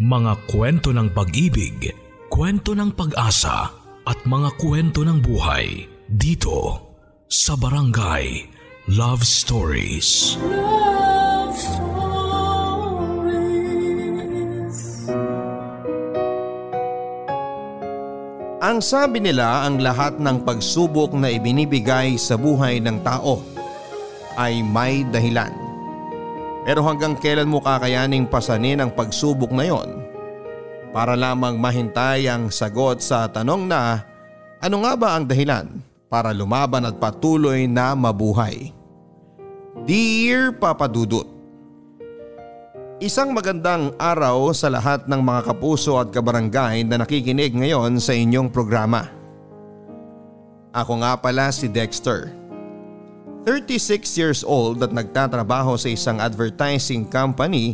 Mga kwento ng pag-ibig, kwento ng pag-asa at mga kwento ng buhay dito sa Barangay Love Stories. Love Stories. Ang sabi nila, ang lahat ng pagsubok na ibinibigay sa buhay ng tao ay may dahilan. Pero hanggang kailan mo kakayaning pasanin ang pagsubok na yon para lamang mahintay ang sagot sa tanong na ano nga ba ang dahilan para lumaban at patuloy na mabuhay? Dear Papa Dudut, isang magandang araw sa lahat ng mga kapuso at kabarangay na nakikinig ngayon sa inyong programa. Ako nga pala si Dexter. 36 years old at nagtatrabaho sa isang advertising company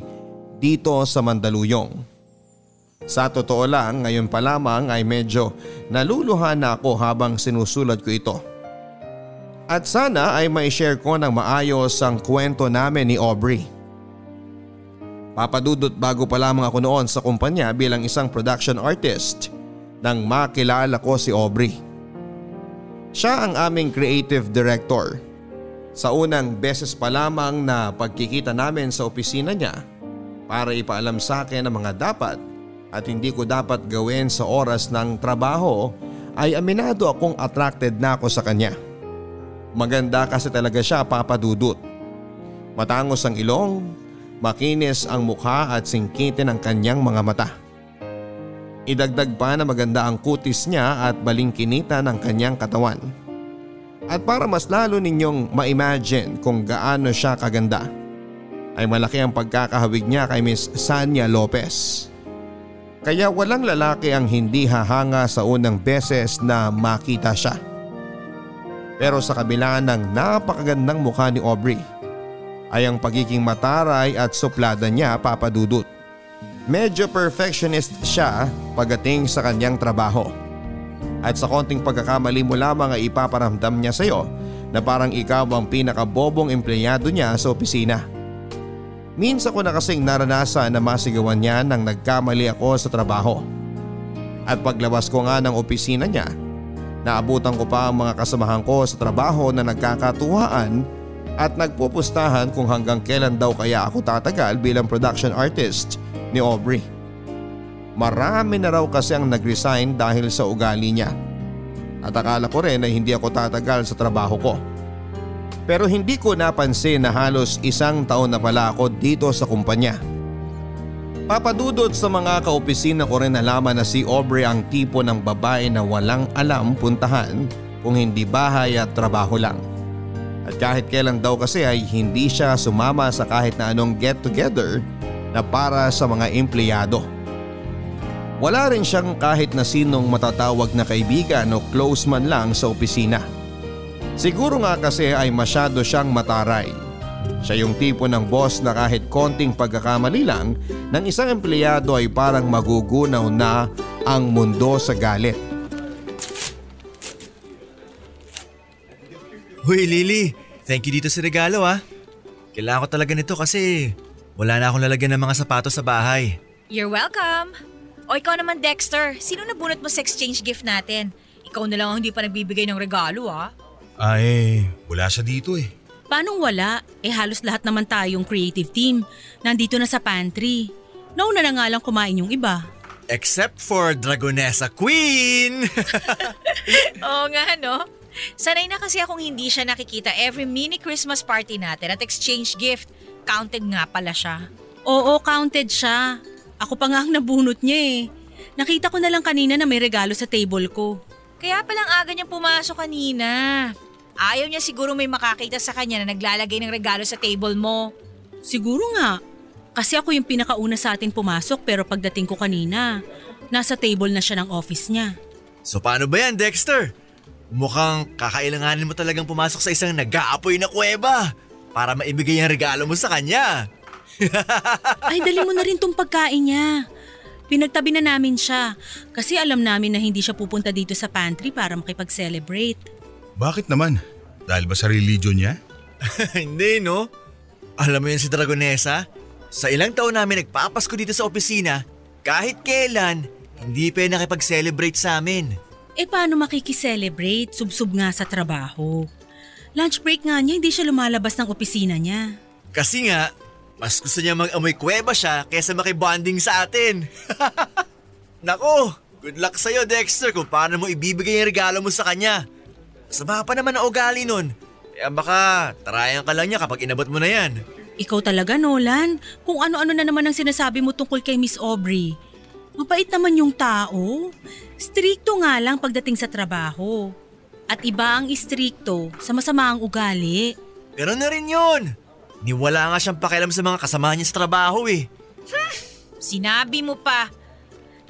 dito sa Mandaluyong. Sa totoo lang, ngayon pa lamang ay medyo naluluha na ako habang sinusulat ko ito. At sana ay mai-share ko ng maayos ang kwento namin ni Aubrey. Papadudot, bago pa lamang ako noon sa kumpanya bilang isang production artist nang makilala ko si Aubrey. Siya ang aming creative director. Sa unang beses pa lamang na pagkikita namin sa opisina niya para ipaalam sa akin ang mga dapat at hindi ko dapat gawin sa oras ng trabaho ay aminado akong attracted na ako sa kanya. Maganda kasi talaga siya, Papa Dudut. Matangos ang ilong, makinis ang mukha at singkitin ang kanyang mga mata. Idagdag pa na maganda ang kutis niya at balingkinita ng kanyang katawan. At para mas lalo ninyong ma-imagine kung gaano siya kaganda, ay malaki ang pagkakahawig niya kay Miss Sanya Lopez. Kaya walang lalaki ang hindi hahanga sa unang beses na makita siya. Pero sa kabila ng napakagandang mukha ni Aubrey, ay ang pagiging mataray at suplada niya, Papa Dudut. Medyo perfectionist siya pagdating sa kanyang trabaho. At sa konting pagkakamali mo lamang ay ipaparamdam niya sa iyo na parang ikaw ang pinakabobong empleyado niya sa opisina. Minsan ko na kasing naranasan na masigawan niya nang nagkamali ako sa trabaho. At paglabas ko nga ng opisina niya, naabutan ko pa ang mga kasamahan ko sa trabaho na nagkakatuwaan at nagpupustahan kung hanggang kailan daw kaya ako tatagal bilang production artist ni Aubrey. Marami na raw kasi ang nag-resign dahil sa ugali niya. At akala ko rin ay hindi ako tatagal sa trabaho ko. Pero hindi ko napansin na halos isang taon na pala ako dito sa kumpanya. Papadudot, sa mga kaopisina ko rin nalaman na si Aubrey ang tipo ng babae na walang alam puntahan kung hindi bahay at trabaho lang. At kahit kailan daw kasi ay hindi siya sumama sa kahit na anong get-together na para sa mga empleyado. Wala rin siyang kahit na sinong matatawag na kaibigan o close man lang sa opisina. Siguro nga kasi ay masyado siyang mataray. Siya yung tipo ng boss na kahit konting pagkakamali lang ng isang empleyado ay parang magugunaw na ang mundo sa galit. Hoy Lily, thank you dito sa regalo ah. Kailangan ko talaga nito kasi wala na akong lalagyan ng mga sapatos sa bahay. You're welcome. O ikaw naman Dexter, sino nabunot mo sa exchange gift natin? Ikaw na lang ang hindi pa nagbibigay ng regalo ha? Ay, wala siya dito eh. Paano wala? Eh halos lahat naman tayong creative team. Nandito na sa pantry. Nauna na nga lang kumain yung iba. Except for Dragonessa Queen! Oo nga no? Sanay na kasi akong hindi siya nakikita every mini Christmas party natin at exchange gift. Counted nga pala siya. Oo, counted siya. Ako pa nga ang nabunot niya eh. Nakita ko na lang kanina na may regalo sa table ko. Kaya palang aga niyang pumasok kanina. Ayaw niya siguro may makakita sa kanya na naglalagay ng regalo sa table mo. Siguro nga. Kasi ako yung pinakauna sa atin pumasok pero pagdating ko kanina, nasa table na siya ng office niya. So paano ba yan Dexter? Mukhang kakailanganin mo talagang pumasok sa isang nag-aapoy na kuweba para maibigay ang regalo mo sa kanya. Ay, dali mo na rin tong pagkain niya. Pinagtabi na namin siya kasi alam namin na hindi siya pupunta dito sa pantry para makipag-celebrate. Bakit naman? Dahil ba sa religion niya? Hindi no. Alam mo yun si Dragonessa? Sa ilang taon namin nagpapasko dito sa opisina, Kahit kailan, hindi pa nakipag-celebrate sa amin. Eh paano makikiselebrate? Subsub nga sa trabaho. Lunch break nga niya, hindi siya lumalabas ng opisina niya. Kasi nga, mas gusto niya mag-amoy kuweba siya kaysa makibonding sa atin. Nako, good luck sa'yo Dexter kung paano mo ibibigay yung regalo mo sa kanya. Sama pa naman ang ugali nun. Kaya baka tarayan ka lang niya kapag inabot mo na yan. Ikaw talaga Nolan, kung ano-ano na naman ang sinasabi mo tungkol kay Miss Aubrey. Mabait naman yung tao. Strikto nga lang pagdating sa trabaho. At iba ang istrikto sa masama ang ugali. Pero na rin yun. Niwala nga siyang pakialam sa mga kasama niya sa trabaho eh. Sinabi mo pa.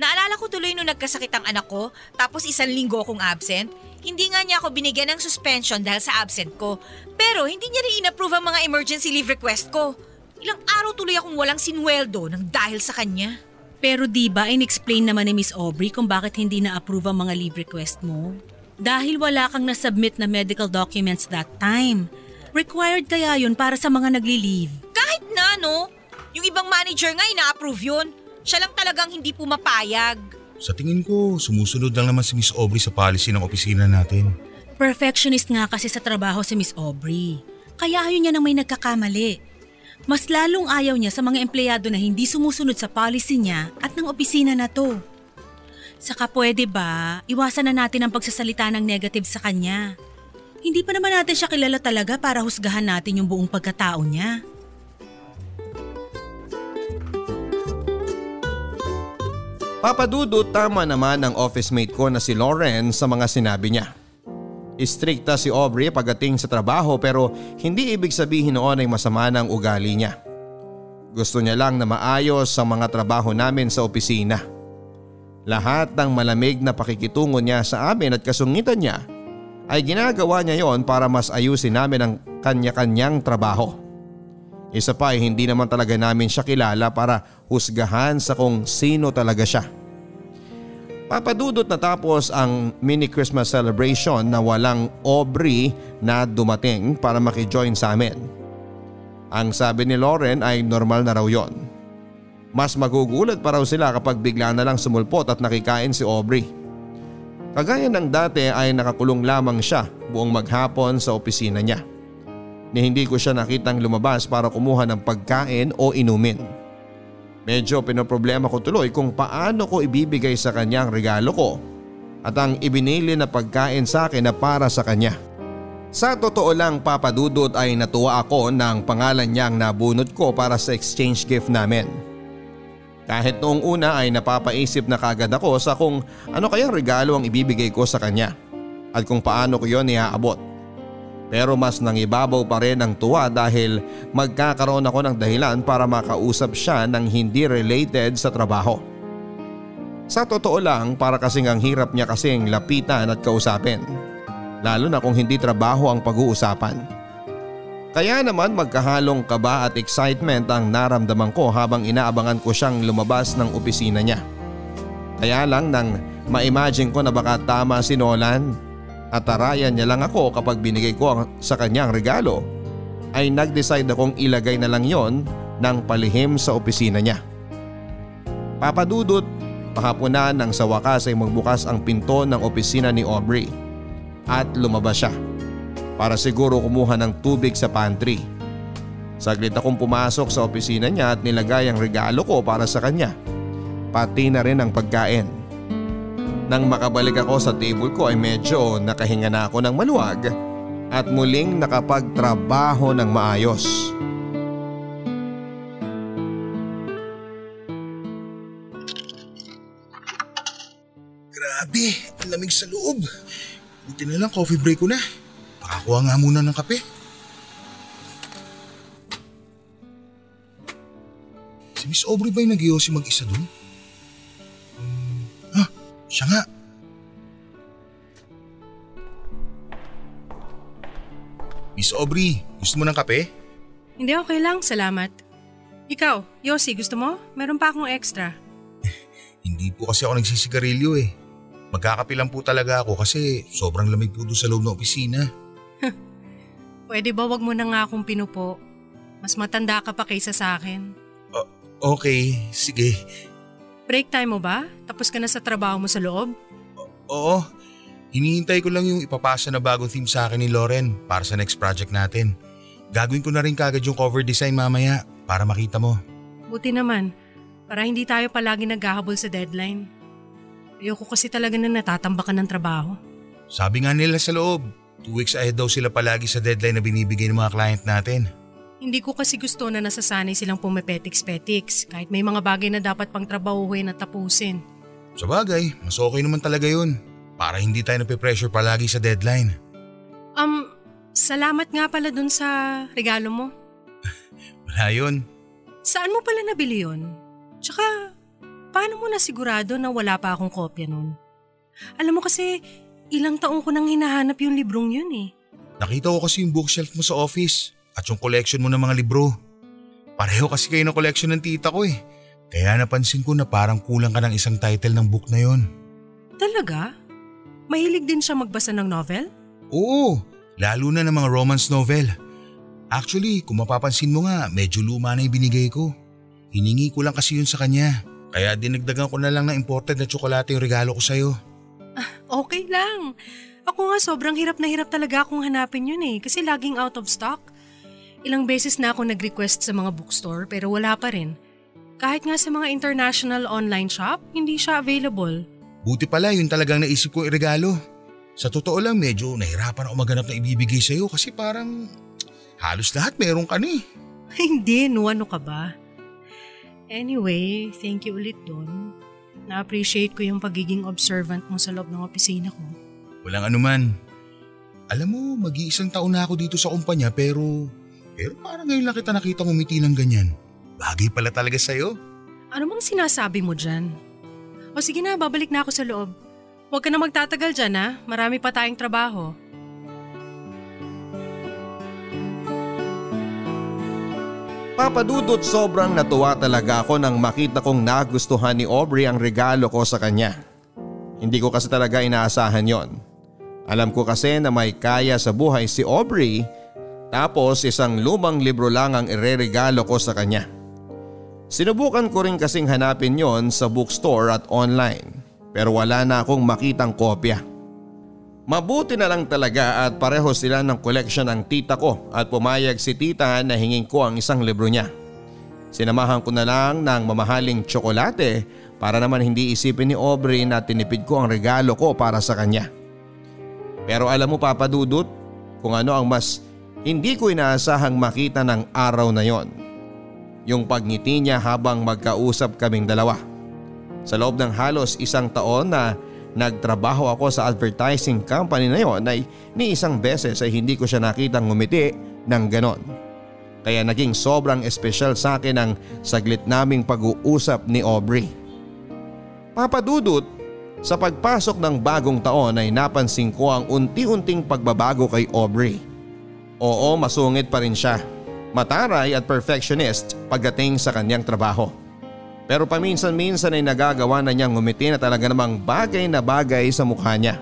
Naalala ko tuloy nung nagkasakit ang anak ko tapos 1 linggo akong absent. Hindi nga niya ako binigyan ng suspension dahil sa absent ko. Pero hindi niya rin inapprove ang mga emergency leave request ko. Ilang araw tuloy akong walang sinweldo nang dahil sa kanya. Pero diba in-explain naman ni Miss Aubrey kung bakit hindi na-approve ang mga leave request mo? Dahil wala kang nasubmit na medical documents that time. Required kaya yun para sa mga nagli-leave? Kahit na, no? Yung ibang manager nga ina-approve yun. Siya lang talagang hindi pumapayag. Sa tingin ko, sumusunod lang naman si Miss Aubrey sa policy ng opisina natin. Perfectionist nga kasi sa trabaho si Miss Aubrey. Kaya ayaw niya nang may nagkakamali. Mas lalong ayaw niya sa mga empleyado na hindi sumusunod sa policy niya at ng opisina na to. Saka pwede ba, iwasan na natin ang pagsasalita ng negative sa kanya. Hindi pa naman natin siya kilala talaga para husgahan natin yung buong pagkatao niya. Papa Dudud, tama naman ang office mate ko na si Lauren sa mga sinabi niya. Strikta si Aubrey pagdating sa trabaho pero hindi ibig sabihin noon ay masama ng ugali niya. Gusto niya lang na maayos ang mga trabaho namin sa opisina. Lahat ng malamig na pakikitungo niya sa amin at kasungitan niya ay ginagawa niya yon para mas ayusin namin ang kanya-kanyang trabaho. Isa pa ay hindi naman talaga namin siya kilala para husgahan sa kung sino talaga siya. Papadudot natapos ang mini Christmas celebration na walang Aubrey na dumating para makijoin sa amin. Ang sabi ni Lauren ay normal na raw yon. Mas magugulat pa raw sila kapag bigla na lang sumulpot at nakikain si Aubrey. Kagaya ng dati ay nakakulong lamang siya buong maghapon sa opisina niya. Ni hindi ko siya nakitang lumabas para kumuha ng pagkain o inumin. Medyo pinoproblema ko tuloy kung paano ko ibibigay sa kanya ang regalo ko at ang ibinili na pagkain sa akin na para sa kanya. Sa totoo lang Papa Dudud ay natuwa ako ng pangalan niyang nabunot ko para sa exchange gift namin. Kahit noong una ay napapaisip na kagad ako sa kung ano kayang regalo ang ibibigay ko sa kanya at kung paano ko yon iaabot. Pero mas nangibabaw pa rin ang tuwa dahil magkakaroon ako ng dahilan para makausap siya ng hindi related sa trabaho. Sa totoo lang para kasing ang hirap niya kasing lapitan at kausapin, lalo na kung hindi trabaho ang pag-uusapan. Kaya naman magkahalong kaba at excitement ang naramdaman ko habang inaabangan ko siyang lumabas ng opisina niya. Kaya lang nang ma-imagine ko na baka tama si Nolan at tarayan niya lang ako kapag binigay ko sa kanya ang regalo, ay nag-decide akong ilagay na lang yon ng palihim sa opisina niya. Papa Dudut, pahapunan nang sa wakas ay magbukas ang pinto ng opisina ni Aubrey at lumabas siya. Para siguro kumuha ng tubig sa pantry. Saglit akong pumasok sa opisina niya at nilagay ang regalo ko para sa kanya. Pati na rin ang pagkain. Nang makabalik ako sa table ko ay medyo nakahinga na ako ng maluwag at muling nakapagtrabaho ng maayos. Grabe, ang lamig sa loob. Buti na lang coffee break ko na. Pakakuha nga muna ng kape. Si Miss Aubrey ba'y nag-Yossi mag-isa dun? Ah, siya nga. Miss Aubrey, gusto mo ng kape? Hindi, okay lang. Salamat. Ikaw, Yossi, gusto mo? Meron pa akong extra. Hindi po kasi ako nagsisigarilyo eh. Magkakape lang po talaga ako kasi sobrang lamig po doon sa loob ng opisina. Pwede ba wag mo na nga akong pinupo? Mas matanda ka pa kaysa sa akin. Okay, sige. Break time mo ba? Tapos ka na sa trabaho mo sa loob? Oo. Hinihintay ko lang yung ipapasa na bagong theme sa akin ni Lauren para sa next project natin. Gagawin ko na rin kagad yung cover design mamaya para makita mo. Buti naman, para hindi tayo palagi naghahabol sa deadline. Ayoko kasi talaga na natatambakan ng trabaho. Sabi nga nila sa loob, 2 weeks ahead daw sila palagi sa deadline na binibigay ng mga client natin. Hindi ko kasi gusto na nasasanay silang pumepetiks-petiks kahit may mga bagay na dapat pang trabahuhin at tapusin. Sa bagay, mas okay naman talaga yun. Para hindi tayo napipressure palagi sa deadline. Salamat nga pala dun sa regalo mo. Wala yun. Saan mo pala nabili yun? Tsaka, paano mo nasigurado na wala pa akong kopya nun? Alam mo kasi, ilang taon ko nang hinahanap yung librong yun eh. Nakita ko kasi yung bookshelf mo sa office at yung collection mo ng mga libro. Pareho kasi kayo ng collection ng tita ko eh. Kaya napansin ko na parang kulang ka ng isang title ng book na yun. Talaga? Mahilig din siya magbasa ng novel? Oo, lalo na ng mga romance novel. Actually, kung mapapansin mo nga, medyo luma na ibinigay ko. Hiningi ko lang kasi yun sa kanya. Kaya dinagdagan ko na lang ng imported na tsokolate yung regalo ko sa'yo. Okay lang. Ako nga sobrang hirap na hirap talaga akong hanapin yun eh kasi laging out of stock. Ilang beses na ako nag-request sa mga bookstore pero wala pa rin. Kahit nga sa mga international online shop, hindi siya available. Buti pala yun talagang naisip kong iregalo. Sa totoo lang medyo nahirapan ako maghanap na ibibigay sa'yo kasi parang halos lahat meron ka na eh. Hindi, no, ano ka ba? Anyway, thank you ulit doon. Na-appreciate ko yung pagiging observant mo sa loob ng opisina ko. Walang anuman. Alam mo, mag-iisang taon na ako dito sa kumpanya pero parang ngayon lang kita nakita ngumiti ng ganyan. Bagay pala talaga sa'yo. Ano mang sinasabi mo dyan? O sige na, babalik na ako sa loob. Huwag ka na magtatagal dyan ha, marami pa tayong trabaho. Papa Dudut, sobrang natuwa talaga ako nang makita kong nagustuhan ni Aubrey ang regalo ko sa kanya. Hindi ko kasi talaga inaasahan yon. Alam ko kasi na may kaya sa buhay si Aubrey, tapos isang lumang libro lang ang ireregalo ko sa kanya. Sinubukan ko rin kasing hanapin yon sa bookstore at online pero wala na akong makitang kopya. Mabuti na lang talaga at pareho sila ng collection ng tita ko at pumayag si tita na hingin ko ang isang libro niya. Sinamahan ko na lang ng mamahaling tsokolate para naman hindi isipin ni Aubrey na tinipid ko ang regalo ko para sa kanya. Pero alam mo Papa Dudut, kung ano ang mas hindi ko inaasahang makita ng araw na yon. Yung pagngiti niya habang magkausap kaming dalawa. Sa loob ng halos isang taon na nagtrabaho ako sa advertising company na yon ay ni isang beses ay hindi ko siya nakitang ngumiti ng ganon. Kaya naging sobrang espesyal sa akin ang saglit naming pag-uusap ni Aubrey. Papa Dudut, sa pagpasok ng bagong taon ay napansin ko ang unti-unting pagbabago kay Aubrey. Oo, masungit pa rin siya. Mataray at perfectionist pagdating sa kanyang trabaho. Pero paminsan-minsan ay nagagawa na niyang ngumiti na talaga namang bagay na bagay sa mukha niya.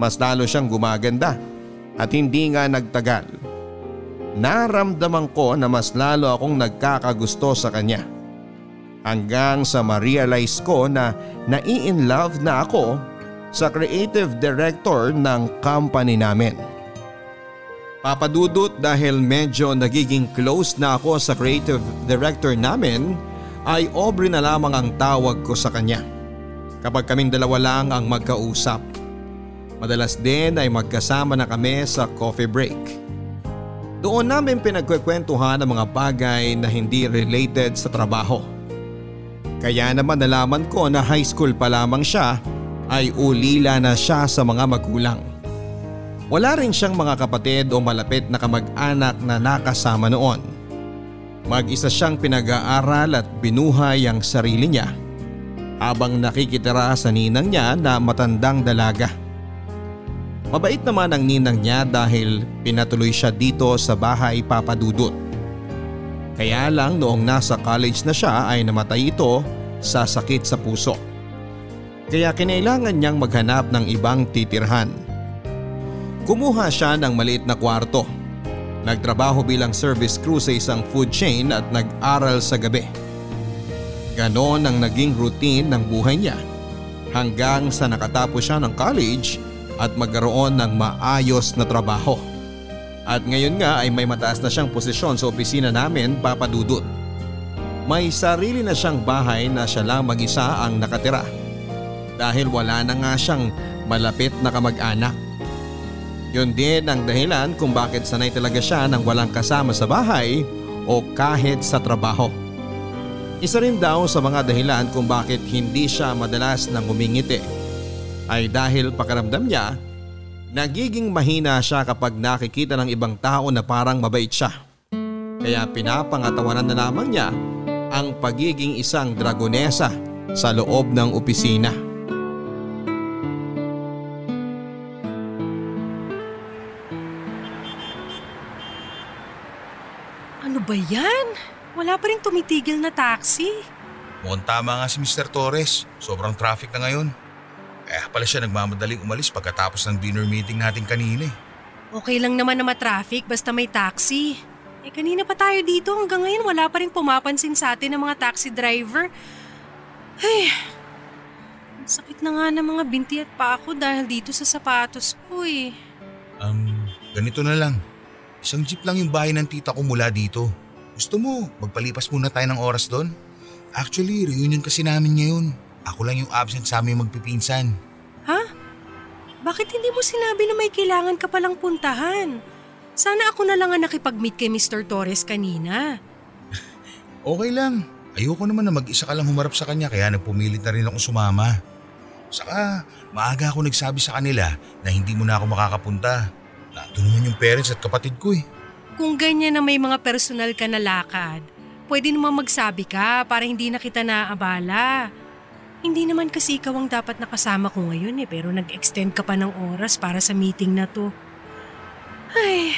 Mas lalo siyang gumaganda at hindi nga nagtagal. Naramdaman ko na mas lalo akong nagkakagusto sa kanya. Hanggang sa ma-realize ko na nai-inlove na ako sa creative director ng company namin. Papa Dudut, dahil medyo nagiging close na ako sa creative director namin ay Aubrey na lamang ang tawag ko sa kanya. Kapag kaming dalawa lang ang magkausap. Madalas din ay magkasama na kami sa coffee break. Doon namin pinagkukwentuhan ang mga bagay na hindi related sa trabaho. Kaya naman nalaman ko na high school pa lamang siya ay ulila na siya sa mga magulang. Wala rin siyang mga kapatid o malapit na kamag-anak na nakasama noon. Mag-isa siyang pinag-aaral at binuhay ang sarili niya habang nakikitira sa ninang niya na matandang dalaga. Mabait naman ang ninang niya dahil pinatuloy siya dito sa bahay Papa Dudut. Kaya lang noong nasa college na siya ay namatay ito sa sakit sa puso. Kaya kinailangan niyang maghanap ng ibang titirhan. Kumuha siya ng maliit na kwarto. Nagtrabaho bilang service crew sa isang food chain at nag-aral sa gabi. Ganon ang naging routine ng buhay niya hanggang sa nakatapos siya ng college at magkaroon ng maayos na trabaho. At ngayon nga ay may mataas na siyang posisyon sa opisina namin, Papa Dudut. May sarili na siyang bahay na siya lang mag-isa ang nakatira dahil wala na nga siyang malapit na kamag-anak. Yun din ang dahilan kung bakit sanay talaga siya nang walang kasama sa bahay o kahit sa trabaho. Isa rin daw sa mga dahilan kung bakit hindi siya madalas nang ngumingiti ay dahil pakiramdam niya nagiging mahina siya kapag nakikita ng ibang tao na parang mabait siya. Kaya pinapangatawanan na lamang niya ang pagiging isang dragonesa sa loob ng opisina. Ano ba yan? Wala pa rin tumitigil na taxi. Mukhang tama nga si Mr. Torres. Sobrang traffic na ngayon. Eh pala siya nagmamadaling umalis pagkatapos ng dinner meeting natin kanina. Okay lang naman na matraffic basta may taxi. Eh kanina pa tayo dito, hanggang ngayon wala pa rin pumapansin sa atin ng mga taxi driver. Ay, sakit na nga ng mga binti at pa ako dahil dito sa sapatos ko eh. Ganito na lang. Isang jeep lang yung bahay ng tita ko mula dito. Gusto mo, magpalipas muna tayo ng oras doon? Actually, reunion kasi namin ngayon. Ako lang yung absent sa aming magpipinsan. Ha? Bakit hindi mo sinabi na may kailangan ka palang puntahan? Sana ako na lang ang nakipag-meet kay Mr. Torres kanina. Okay lang. Ayoko naman na mag-isa ka lang humarap sa kanya kaya nagpumilit na rin akong sumama. Saka maaga ako nagsabi sa kanila na hindi mo na ako makakapunta. Nandun naman yung parents at kapatid ko eh. Kung ganyan na may mga personal ka na lakad, pwede naman magsabi ka para hindi na kita naabala. Hindi naman kasi ikaw ang dapat nakasama ko ngayon eh, pero nag-extend ka pa ng oras para sa meeting na to. Ay,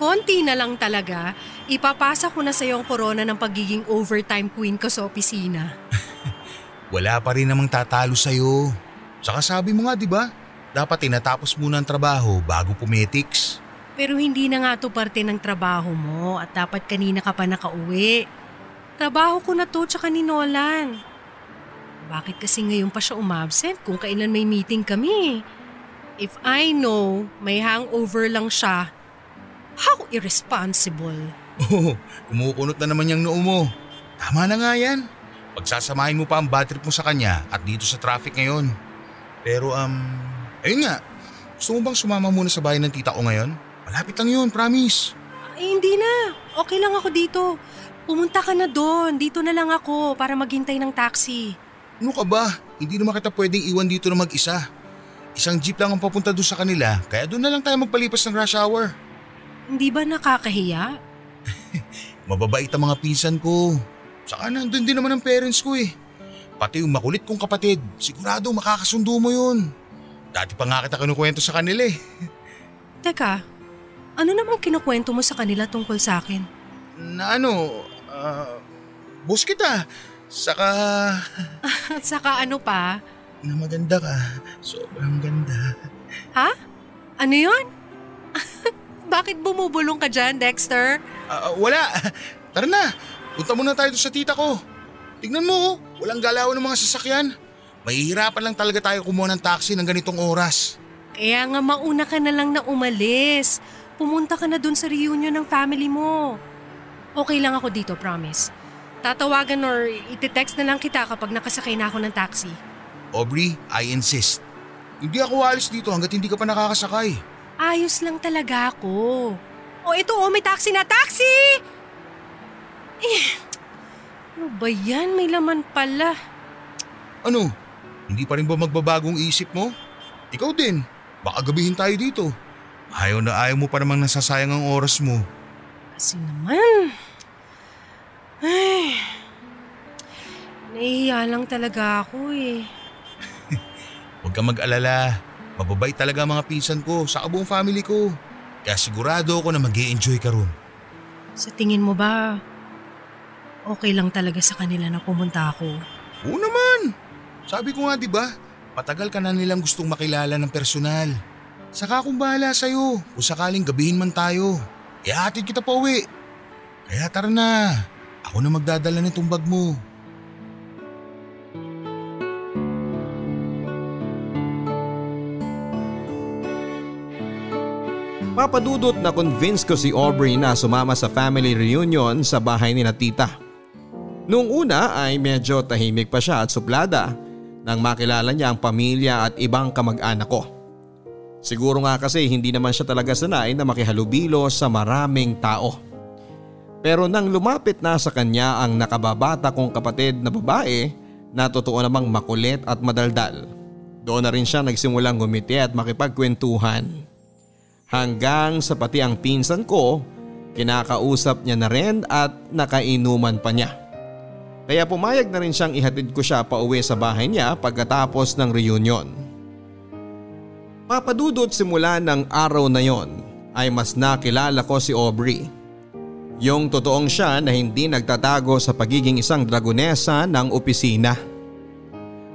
konti na lang talaga. Ipapasa ko na sa iyo ang corona ng pagiging overtime queen ko sa opisina. Wala pa rin namang tatalo sa iyo. Saka sabi mo nga, 'di ba? Dapat tinatapos muna ang trabaho bago pumetiks. Pero hindi na nga 'to parte ng trabaho mo at dapat kanina ka pa nakauwi. Trabaho ko na 'to tsaka ni Nolan. Bakit kasi ngayon pa siya umabsent kung kailan may meeting kami? If I know, may hangover lang siya. How irresponsible. Oh, kumukunot na naman yung noo mo. Tama na nga yan. Pagsasamahin mo pa ang bad trip mo sa kanya at dito sa traffic ngayon. Pero ayun nga. Gusto mo bang sumama muna sa bahay ng tita ko ngayon? Malapit lang yun, promise. Ay, hindi na. Okay lang ako dito. Pumunta ka na doon. Dito na lang ako para maghintay ng taxi. Ano ka ba? Hindi naman kita pwedeng iwan dito na mag-isa. Isang jeep lang ang papunta doon sa kanila, kaya doon na lang tayo magpalipas ng rush hour. Hindi ba nakakahiya? Mababait ang mga pinsan ko. Saka nandun din naman ang parents ko eh. Pati yung makulit kong kapatid, sigurado makakasundo mo yun. Dati pa nga kita kinukwento sa kanila eh. Teka, ano namang kinukwento mo sa kanila tungkol sa akin? Na ano, boss kita. Saka… Saka ano pa? Na maganda ka. Sobrang ganda. Ha? Ano yun? Bakit bumubulong ka dyan, Dexter? Wala. Tara na. Punta muna tayo sa tita ko. Tignan mo, walang galaw ng mga sasakyan. Mahihirapan lang talaga tayo kumuha ng taxi ng ganitong oras. Kaya nga mauna ka na lang na umalis. Pumunta ka na dun sa reunion ng family mo. Okay lang ako dito, promise. Tatawagan or iti-text na lang kita kapag nakasakay na ako ng taxi. Aubrey, I insist. Hindi ako alis dito hanggat hindi ka pa nakakasakay. Ayos lang talaga ako. O ito may taxi na. Taxi! Ano ba yan? May laman pala. Ano? Hindi pa rin ba magbabagong isip mo? Ikaw din. Baka gabihin tayo dito. Ayaw na ayaw mo pa namang nasasayang ang oras mo. Kasi naman… Ay… Nahihiya lang talaga ako eh. Huwag kang mag-alala, mababait talaga mga pinsan ko sa buong family ko. Kaya sigurado ako na mag-i-enjoy ka ron. Sa tingin mo ba, okay lang talaga sa kanila na pumunta ako? Oo naman! Sabi ko nga diba, matagal ka na nilang gustong makilala ng personal. Saka akong bahala sa'yo kung sakaling gabihin man tayo. Ihatid kita pa uwi. Kaya tara na, ako na magdadala nitong bag mo. Papa Dudut, na-convince ko si Aubrey na sumama sa family reunion sa bahay ni na tita. Noong una ay medyo tahimik pa siya at suplada nang makilala niya ang pamilya at ibang kamag-anak ko. Siguro nga kasi hindi naman siya talaga sanay na makihalubilo sa maraming tao. Pero nang lumapit na sa kanya ang nakababata kong kapatid na babae na totoo namang makulit at madaldal, doon na rin siya nagsimulang ngumiti at makipagkwentuhan. Hanggang sa pati ang pinsan ko, kinakausap niya na rin at nakainuman pa niya. Kaya pumayag na rin siyang ihatid ko siya pauwi sa bahay niya pagkatapos ng reunion. Papa Dudut, simula ng araw na yon ay mas nakilala ko si Aubrey. Yung totoong siya na hindi nagtatago sa pagiging isang dragonesa ng opisina.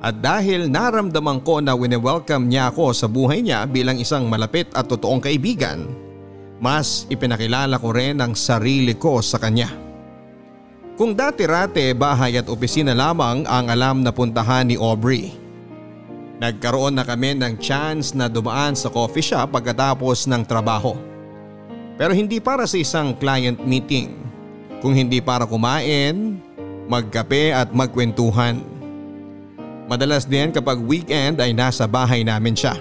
At dahil naramdaman ko na wini-welcome niya ako sa buhay niya bilang isang malapit at totoong kaibigan, mas ipinakilala ko rin ang sarili ko sa kanya. Kung dati-rate bahay at opisina lamang ang alam na puntahan ni Aubrey, nagkaroon na kami ng chance na dumaan sa coffee shop pagkatapos ng trabaho. Pero hindi para sa isang client meeting, kung hindi para kumain, magkape at magkwentuhan. Madalas din kapag weekend ay nasa bahay namin siya.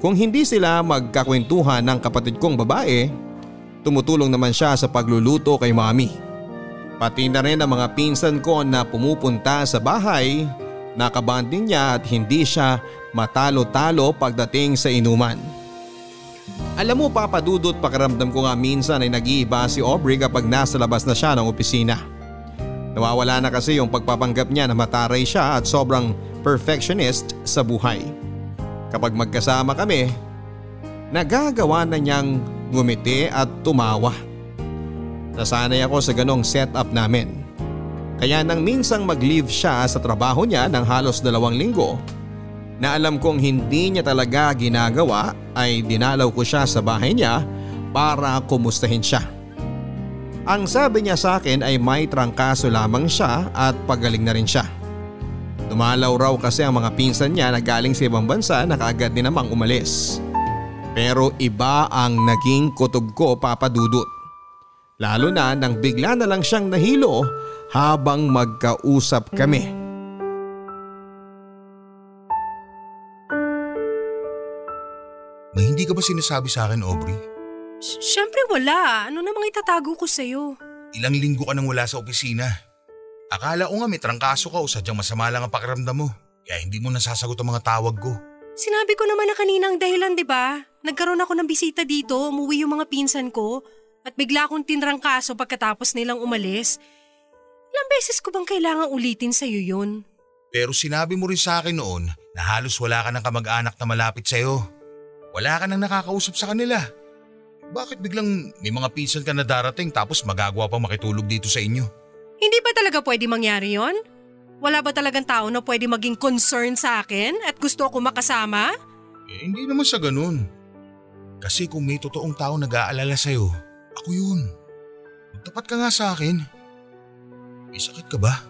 Kung hindi sila magkakwentuhan ng kapatid kong babae, tumutulong naman siya sa pagluluto kay mami. Pati na rin ang mga pinsan ko na pumupunta sa bahay, nakabanding niya at hindi siya matalo-talo pagdating sa inuman. Alam mo, Papa Dudut, pakiramdam ko nga minsan ay nag-iiba si Aubrey kapag nasa labas na siya ng opisina. Nawawala na kasi yung pagpapanggap niya na mataray siya at sobrang perfectionist sa buhay. Kapag magkasama kami, nagagawa na niyang ngumiti at tumawa. Nasanay ako sa ganong setup namin. Kaya nang minsang mag-leave siya sa trabaho niya ng halos 2 linggo, na alam kong hindi niya talaga ginagawa, ay dinalaw ko siya sa bahay niya para kumustahin siya. Ang sabi niya sa akin ay may trangkaso lamang siya at pagaling na rin siya. Dumalaw raw kasi ang mga pinsan niya na galing sa ibang bansa na kaagad din namang umalis. Pero iba ang naging kutob ko, Papa Dudut. Lalo na nang bigla na lang siyang nahilo habang magkausap kami. May hindi ka ba sinasabi sa akin, Aubrey? Siyempre wala. Ano namang itatago ko sa'yo? Ilang linggo ka nang wala sa opisina. Akala ko nga may trangkaso ka o sadyang masama lang ang pakiramdam mo. Kaya hindi mo nasasagot ang mga tawag ko. Sinabi ko naman na kanina ang dahilan, di ba? Nagkaroon ako ng bisita dito, umuwi yung mga pinsan ko at bigla akong tinrangkaso pagkatapos nilang umalis. Ilang beses ko bang kailangang ulitin sa'yo yun? Pero sinabi mo rin sa akin noon na halos wala ka ng kamag-anak na malapit sa'yo. Wala ka nang nakakausap sa kanila. Bakit biglang may mga pinsan ka na darating tapos magagawa pang makitulog dito sa inyo? Hindi ba talaga pwede mangyari yon? Wala ba talagang tao na pwede maging concern sa akin at gusto ko makasama? Eh, hindi naman sa ganun. Kasi kung may totoong tao nag-aalala sa'yo, ako yun. Magtapat ka nga sa akin. May sakit ka ba?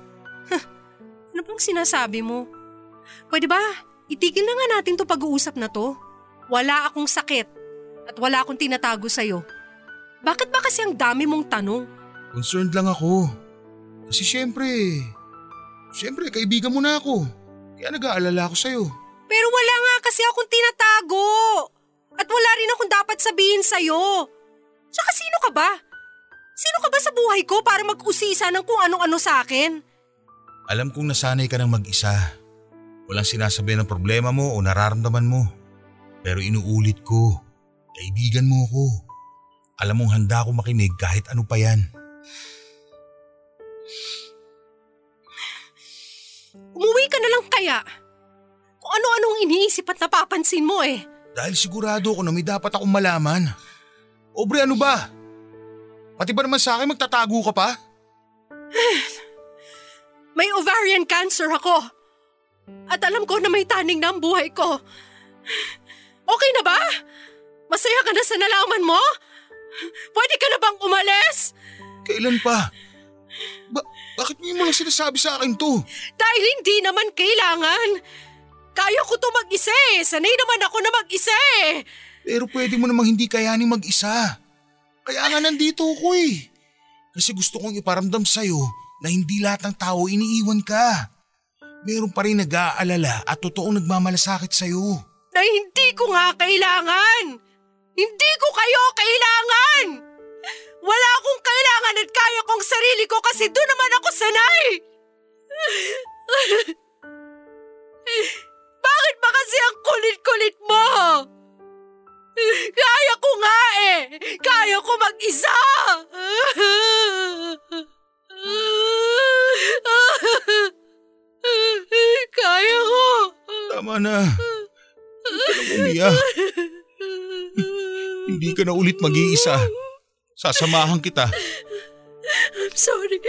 Ano bang sinasabi mo? Pwede ba? Itigil na nga natin to pag-uusap na to. Wala akong sakit. At wala akong tinatago sa'yo. Bakit ba kasi ang dami mong tanong? Concerned lang ako. Kasi siyempre kaibigan mo na ako. Kaya nag-aalala ako sa'yo. Pero wala nga kasi akong tinatago. At wala rin akong dapat sabihin sa'yo. Tsaka sino ka ba? Sino ka ba sa buhay ko para mag-usisa ng kung anong-ano sa akin? Alam kong nasanay ka ng mag-isa. Walang sinasabi ng problema mo o nararamdaman mo. Pero inuulit ko. Kaibigan mo ako. Alam mong handa akong makinig kahit ano pa yan. Umuwi ka na lang kaya. Kung ano-anong iniisip at napapansin mo eh. Dahil sigurado ako na may dapat akong malaman. Aubrey, ano ba? Pati ba naman sa akin magtatago ka pa? May ovarian cancer ako. At alam ko na may taning na ang buhay ko. Okay na ba? Masaya ka na sa nalaman mo? Pwede ka na bang umalis? Kailan pa? Bakit mo lang sinasabi sa akin to? Dahil hindi naman kailangan. Kaya ko to mag-isa eh. Sanay naman ako na mag-isa eh. Pero pwede mo namang hindi kayanin mag-isa. Kaya nga nandito ko eh. Kasi gusto kong iparamdam sa'yo na hindi lahat ng tao iniiwan ka. Meron pa rin nag-aalala at totoong nagmamalasakit sa'yo. Na hindi ko nga kailangan! Hindi ko kayo kailangan! Wala akong kailangan at kaya kong sarili ko kasi doon naman ako sanay! Bakit ba kasi ang kulit-kulit mo? Kaya ko nga eh! Kaya ko mag-isa! Kaya ko! Tama na. Huwag ka nang umiyak. Hindi ka na ulit mag-iisa. Sasamahan kita. I'm sorry.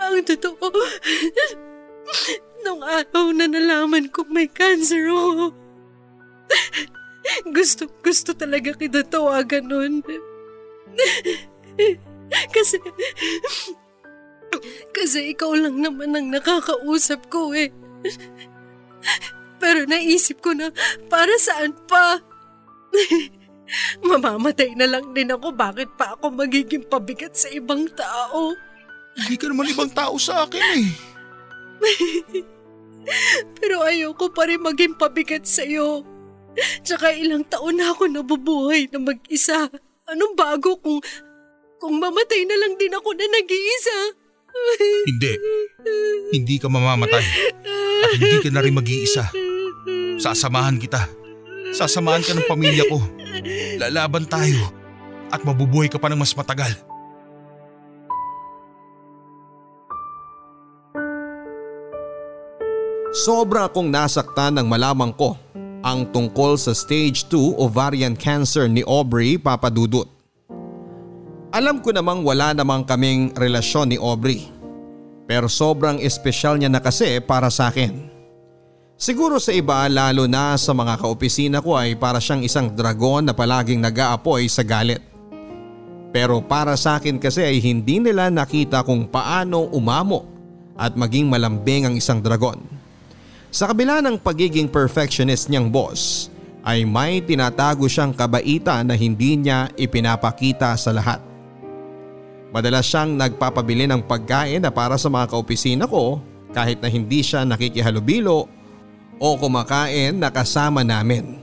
Ang totoo, nung araw na nalaman kong may cancer ako, gusto talaga kita tawagan nun. Kasi ikaw lang naman ang nakakausap ko eh. Pero naisip ko na para saan pa. Mamamatay na lang din ako, bakit pa ako magiging pabigat sa ibang tao? Hindi ka naman ibang tao sa akin eh. Pero ayoko pa rin maging pabigat sa'yo. Tsaka ilang taon na ako nabubuhay na mag-isa. Anong bago kung mamatay na lang din ako na nag-iisa? Hindi. Hindi ka mamamatay. At hindi ka na rin mag-iisa. Sasamahan kita. Sasamahan ka ng pamilya ko. Lalaban tayo. At mabubuhay ka pa ng mas matagal. Sobra akong nasaktan nang malaman ko ang tungkol sa stage 2 ovarian cancer ni Aubrey, Papa Dudut. Alam ko namang wala namang kaming relasyon ni Aubrey. Pero sobrang espesyal niya na kasi para sa akin. Siguro sa iba, lalo na sa mga kaopisina ko, ay para siyang isang dragon na palaging nag-aapoy sa galit. Pero para sa akin kasi ay hindi nila nakita kung paano umamo at maging malambing ang isang dragon. Sa kabila ng pagiging perfectionist niyang boss ay may tinatago siyang kabaitan na hindi niya ipinapakita sa lahat. Madalas siyang nagpapabili ng pagkain na para sa mga kaopisina ko kahit na hindi siya nakikihalubilo o kumakain na kasama namin.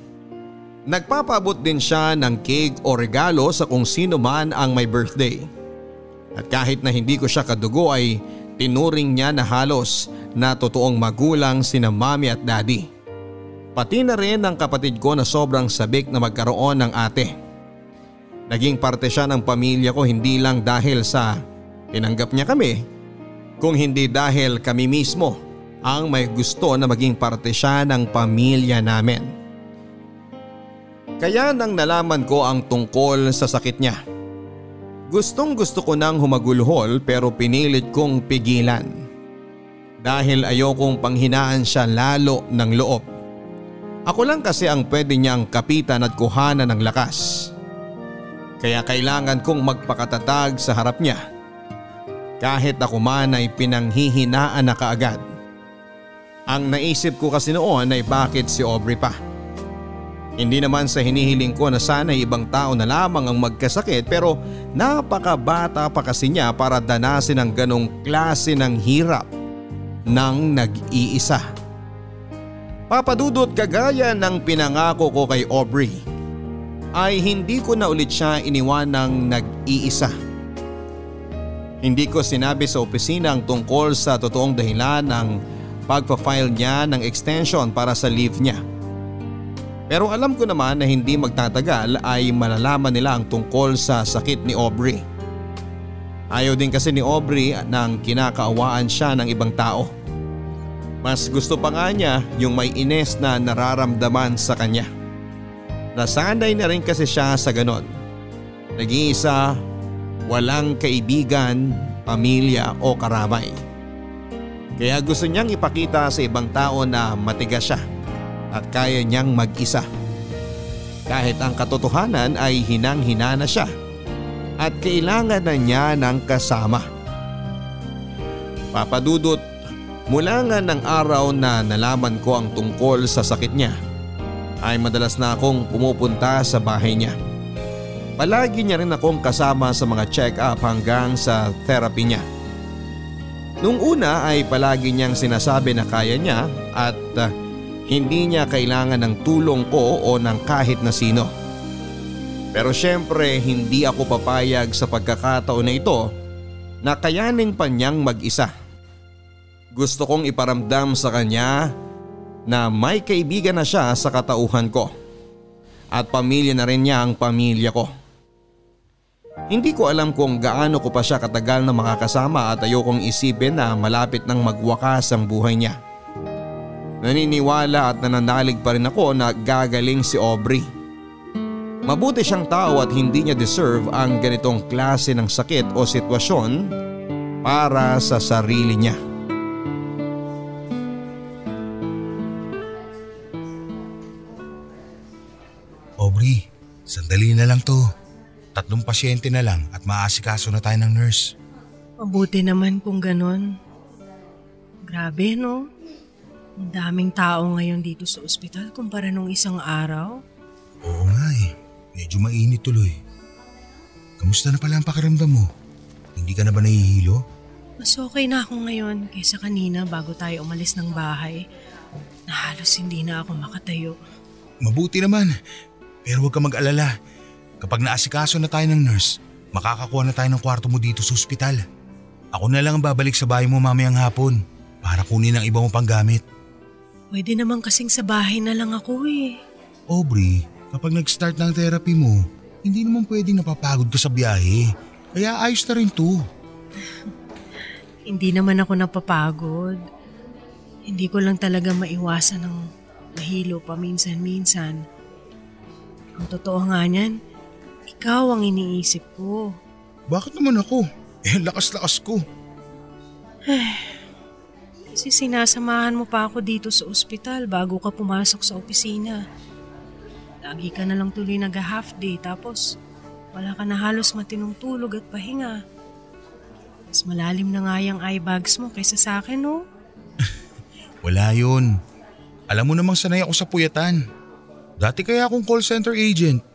Nagpapaabot din siya ng cake o regalo sa kung sino man ang may birthday. At kahit na hindi ko siya kadugo ay tinuring niya na halos na totoong magulang sina Mommy at Daddy. Pati na rin ang kapatid ko na sobrang sabik na magkaroon ng ate. Naging parte siya ng pamilya ko hindi lang dahil sa tinanggap niya kami, kung hindi dahil kami mismo ang may gusto na maging parte siya ng pamilya namin. Kaya nang nalaman ko ang tungkol sa sakit niya, gustong gusto ko nang humagulhol pero pinilit kong pigilan. Dahil ayokong panghinaan siya lalo ng loob. Ako lang kasi ang pwede niyang kapitan at kuhanan ng lakas. Kaya kailangan kong magpakatatag sa harap niya. Kahit ako man ay pinanghihinaan na kaagad. Ang naisip ko kasi noon ay bakit si Aubrey pa. Hindi naman sa hinihiling ko na sana ibang tao na lamang ang magkasakit pero napakabata pa kasi niya para danasin ang ganong klase ng hirap nang nag-iisa. Papa Dudut, kagaya ng pinangako ko kay Aubrey ay hindi ko na ulit siya iniwan ng nag-iisa. Hindi ko sinabi sa opisina ang tungkol sa totoong dahilan ng pagpa-file niya ng extension para sa leave niya. Pero alam ko naman na hindi magtatagal ay malalaman nila ang tungkol sa sakit ni Aubrey. Ayaw din kasi ni Aubrey nang kinakaawaan siya ng ibang tao. Mas gusto pa nga niya yung may ines na nararamdaman sa kanya. Nasanay na rin kasi siya sa ganon. Nag-iisa, walang kaibigan, pamilya o karamay. Kaya gusto niyang ipakita sa ibang tao na matigas siya. At kaya niyang mag-isa. Kahit ang katotohanan ay hinang-hina na siya at kailangan na niya ng kasama. Papa Dudut, mula nga ng araw na nalaman ko ang tungkol sa sakit niya ay madalas na akong pumupunta sa bahay niya. Palagi niya rin akong kasama sa mga check-up hanggang sa therapy niya. Nung una ay palagi niyang sinasabi na kaya niya at hindi niya kailangan ng tulong ko o ng kahit na sino. Pero syempre hindi ako papayag sa pagkakataon na ito na kayanin pa niyang mag-isa. Gusto kong iparamdam sa kanya na may kaibigan na siya sa katauhan ko at pamilya na rin niya ang pamilya ko. Hindi ko alam kung gaano ko pa siya katagal na makakasama at ayokong isipin na malapit nang magwakas ang buhay niya. Naniniwala at nananalig pa rin ako na gagaling si Aubrey. Mabuti siyang tao at hindi niya deserve ang ganitong klase ng sakit o sitwasyon para sa sarili niya. Aubrey, sandali na lang to. 3 pasyente na lang at maaasikaso na tayo ng nurse. Mabuti naman kung ganon. Grabe no? Ang daming tao ngayon dito sa ospital kumpara nung isang araw. Oo nga eh. Medyo mainit tuloy. Kamusta na pala ang pakiramdam mo? Hindi ka na ba nahihilo? Mas okay na ako ngayon kaysa kanina bago tayo umalis ng bahay. Na halos hindi na ako makatayo. Mabuti naman. Pero huwag ka mag-alala. Kapag naasikaso na tayo ng nurse, makakakuha na tayo ng kwarto mo dito sa ospital. Ako na lang ang babalik sa bahay mo mamayang hapon para kunin ang iba mong panggamit. Pwede naman kasing sa bahay na lang ako eh. Aubrey, kapag nag-start na ang therapy mo, hindi naman pwedeng napapagod ka sa biyahe. Kaya ayos na rin to. Hindi naman ako napapagod. Hindi ko lang talaga maiwasan ng mahilo paminsan-minsan. Ang totoo nga niyan, ikaw ang iniisip ko. Bakit naman ako? Eh, lakas-lakas ko. Kasi sinasamahan mo pa ako dito sa ospital bago ka pumasok sa opisina. Lagi ka na lang tuloy nag-half day tapos wala ka na halos matinong tulog at pahinga. Mas malalim na nga yung eye bags mo kaysa sa akin, no? Wala yun. Alam mo namang sanay ako sa puyatan. Dati kaya akong call center agent.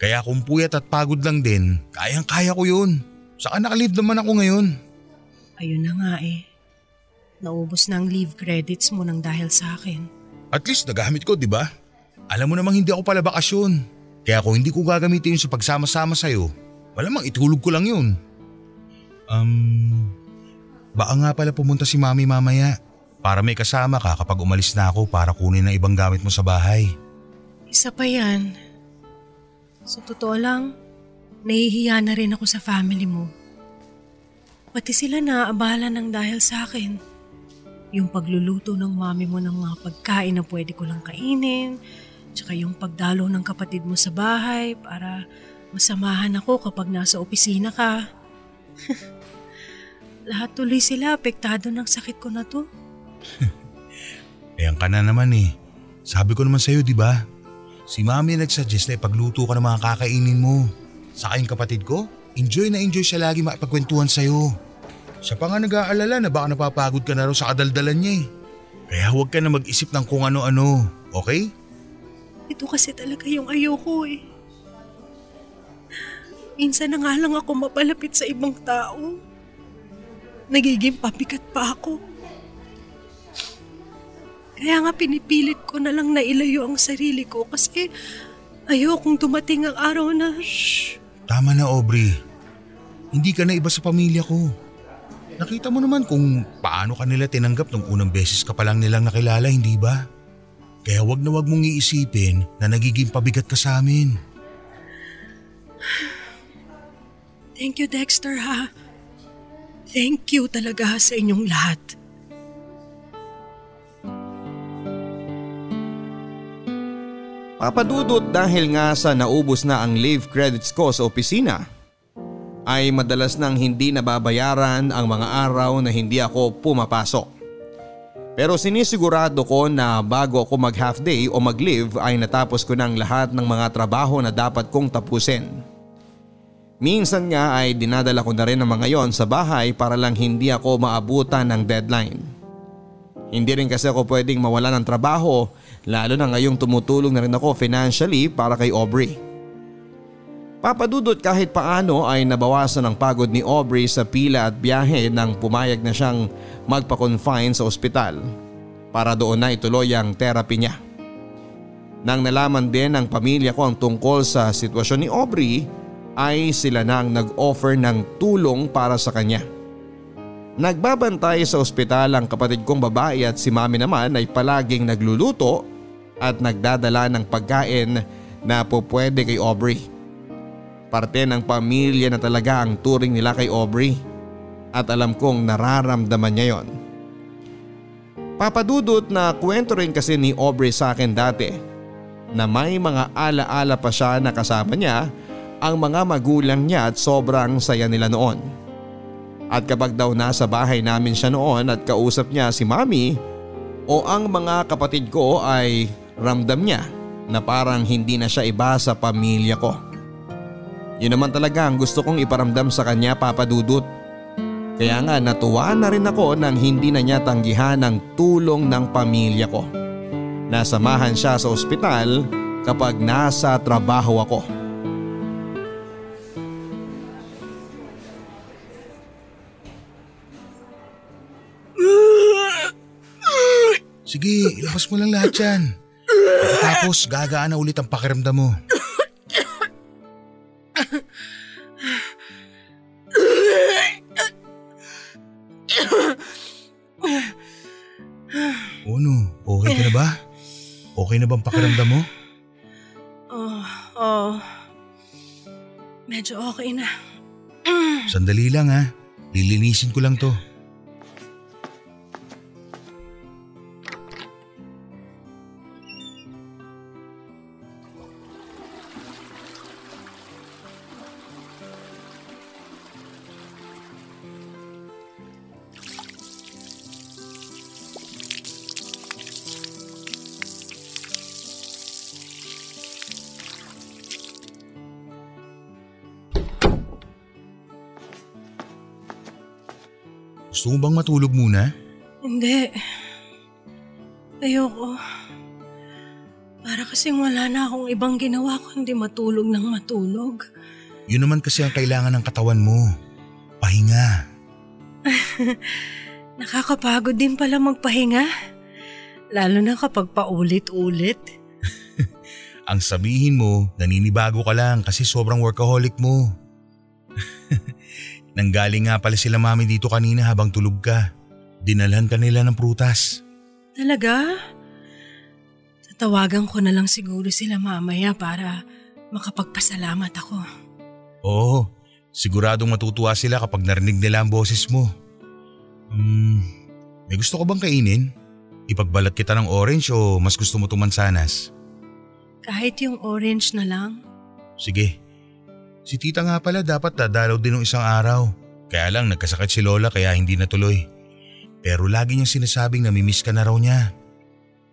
Kaya kung puyat at pagod lang din, kayang-kaya ko yun. Saka nakalive naman ako ngayon. Ayun na nga eh. Naubos na ang leave credits mo nang dahil sa akin. At least nagamit ko, di ba? Alam mo namang hindi ako pala bakasyon. Kaya kung hindi ko gagamitin yun sa pagsama-sama sa'yo, malamang itulog ko lang yun. Baka nga pala pumunta si Mami mamaya para may kasama ka kapag umalis na ako para kunin ang ibang gamit mo sa bahay. Isa pa yan. Sa totoo lang, nahihiya na rin ako sa family mo. Pati sila naaabala ng dahil sa akin. Yung pagluluto ng mami mo ng mga pagkain na pwede ko lang kainin, tsaka yung pagdalo ng kapatid mo sa bahay para masamahan ako kapag nasa opisina ka. Lahat tuloy sila apektado ng sakit ko na to. Ayan ka na naman eh. Sabi ko naman sa'yo, di ba? Si mami nagsuggest na ipagluto ka ng mga kakainin mo. Saka yung kapatid ko, enjoy na enjoy siya lagi makipagkwentuhan sa'yo. Siya pa nga nag-aalala na baka napapagod ka na raw sa kadaldalan niya eh. Kaya huwag ka na mag-isip ng kung ano-ano, okay? Ito kasi talaga yung ayoko eh. Minsan na nga lang ako mapalapit sa ibang tao. Nagiging pabigat pa ako. Kaya nga pinipilit ko na lang na ilayo ang sarili ko kasi ayokong dumating ang araw na… Shhh! Tama na Aubrey. Hindi ka na iba sa pamilya ko. Nakita mo naman kung paano ka nila tinanggap nung unang beses ka pa lang nilang nakilala, hindi ba? Kaya wag na wag mong iisipin na nagiging pabigat ka sa amin. Thank you Dexter ha. Thank you talaga sa inyong lahat. Papa Dudut, dahil nga sa naubos na ang leave credits ko sa opisina, ay madalas nang hindi nababayaran ang mga araw na hindi ako pumapasok. Pero sinisigurado ko na bago ako mag half day o mag leave ay natapos ko ng lahat ng mga trabaho na dapat kong tapusin. Minsan nga ay dinadala ko na rin ang mga yon sa bahay para lang hindi ako maabutan ng deadline. Hindi rin kasi ako pwedeng mawala ng trabaho, lalo na ngayong tumutulong na rin ako financially para kay Aubrey. Papa Dudut, kahit paano ay nabawasan ang pagod ni Aubrey sa pila at biyahe nang pumayag na siyang magpa-confine sa ospital para doon na ituloy ang therapy niya. Nang nalaman din ng pamilya ko ang tungkol sa sitwasyon ni Aubrey, ay sila nang nag-offer ng tulong para sa kanya. Nagbabantay sa ospital ang kapatid kong babae at si Mami naman ay palaging nagluluto at nagdadala ng pagkain na pupwede kay Aubrey. Parte ng pamilya na talaga ang turing nila kay Aubrey at alam kong nararamdaman niya yon. Papadudot na kwento rin kasi ni Aubrey sa akin dati na may mga ala-ala pa siya na kasama niya ang mga magulang niya at sobrang saya nila noon. At kapag daw nasa bahay namin siya noon at kausap niya si Mami o ang mga kapatid ko ay ramdam niya na parang hindi na siya iba sa pamilya ko. Yun naman talaga ang gusto kong iparamdam sa kanya, Papa Dudut. Kaya nga natuwa na rin ako nang hindi na niya tanggihan ang tulong ng pamilya ko. Nasamahan siya sa ospital kapag nasa trabaho ako. Sige, ilakas mo lang lahat yan. Tapos gagaan na ulit ang pakiramdam mo. Ano, okay ka na ba? Okay na bang pakiramdam mo? Oh. Medyo okay na. Sandali lang ha. Lilinisin ko lang to. Gusto mo bang matulog muna? Hindi. Ayoko. Para kasing wala na akong ibang ginawa kundi matulog ng matulog. Yun naman kasi ang kailangan ng katawan mo. Pahinga. Nakakapagod din pala magpahinga. Lalo na kapag paulit-ulit. Ang sabihin mo, naninibago ka lang kasi sobrang workaholic mo. Nanggaling nga pala sila Mami dito kanina habang tulog ka. Dinalhan ka nila ng prutas. Talaga? Tatawagan ko na lang siguro sila mamaya para makapagpasalamat ako. Oo, siguradong matutuwa sila kapag narinig nila ang boses mo. May gusto ko bang kainin? Ipagbalat kita ng orange o mas gusto mo tumansanas? Kahit yung orange na lang. Sige. Si tita nga pala dapat dadalaw din ng isang araw. Kaya lang nagkasakit si Lola kaya hindi natuloy. Pero lagi niyang sinasabing namimiss ka na raw niya.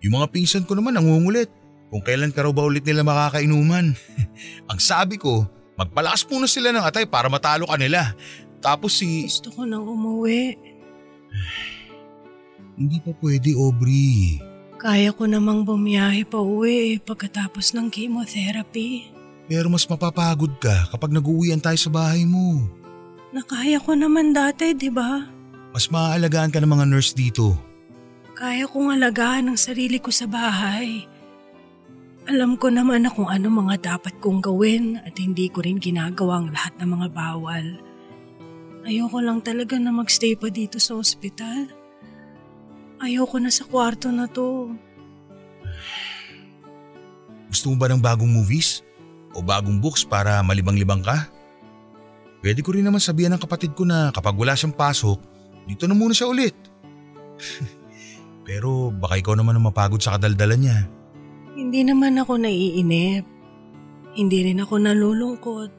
Yung mga pinsan ko naman nangungulit kung kailan ka raw ba ulit nila makakainuman. Ang sabi ko, magpalakas muna sila ng atay para matalo ka nila. Tapos si… Gusto ko nang umuwi. Hindi pa pwede, Aubrey. Kaya ko namang bumiyahe pa uwi pagkatapos ng chemotherapy. Pero mas mapapagod ka kapag nag-uuwian tayo sa bahay mo. Nakaya ko naman dati, di ba? Mas maaalagaan ka ng mga nurse dito. Kaya kong alagaan ang sarili ko sa bahay. Alam ko naman na kung ano mga dapat kong gawin at hindi ko rin ginagawa ang lahat ng mga bawal. Ayoko lang talaga na magstay pa dito sa ospital. Ayoko na sa kwarto na to. Gusto mo ba ng bagong movies? O bagong books para malibang-libang ka? Pwede ko rin naman sabihan ng kapatid ko na kapag wala siyang pasok, dito na muna siya ulit. Pero baka ikaw naman ang mapagod sa kadaldalan niya. Hindi naman ako naiinip. Hindi rin ako nalulungkot.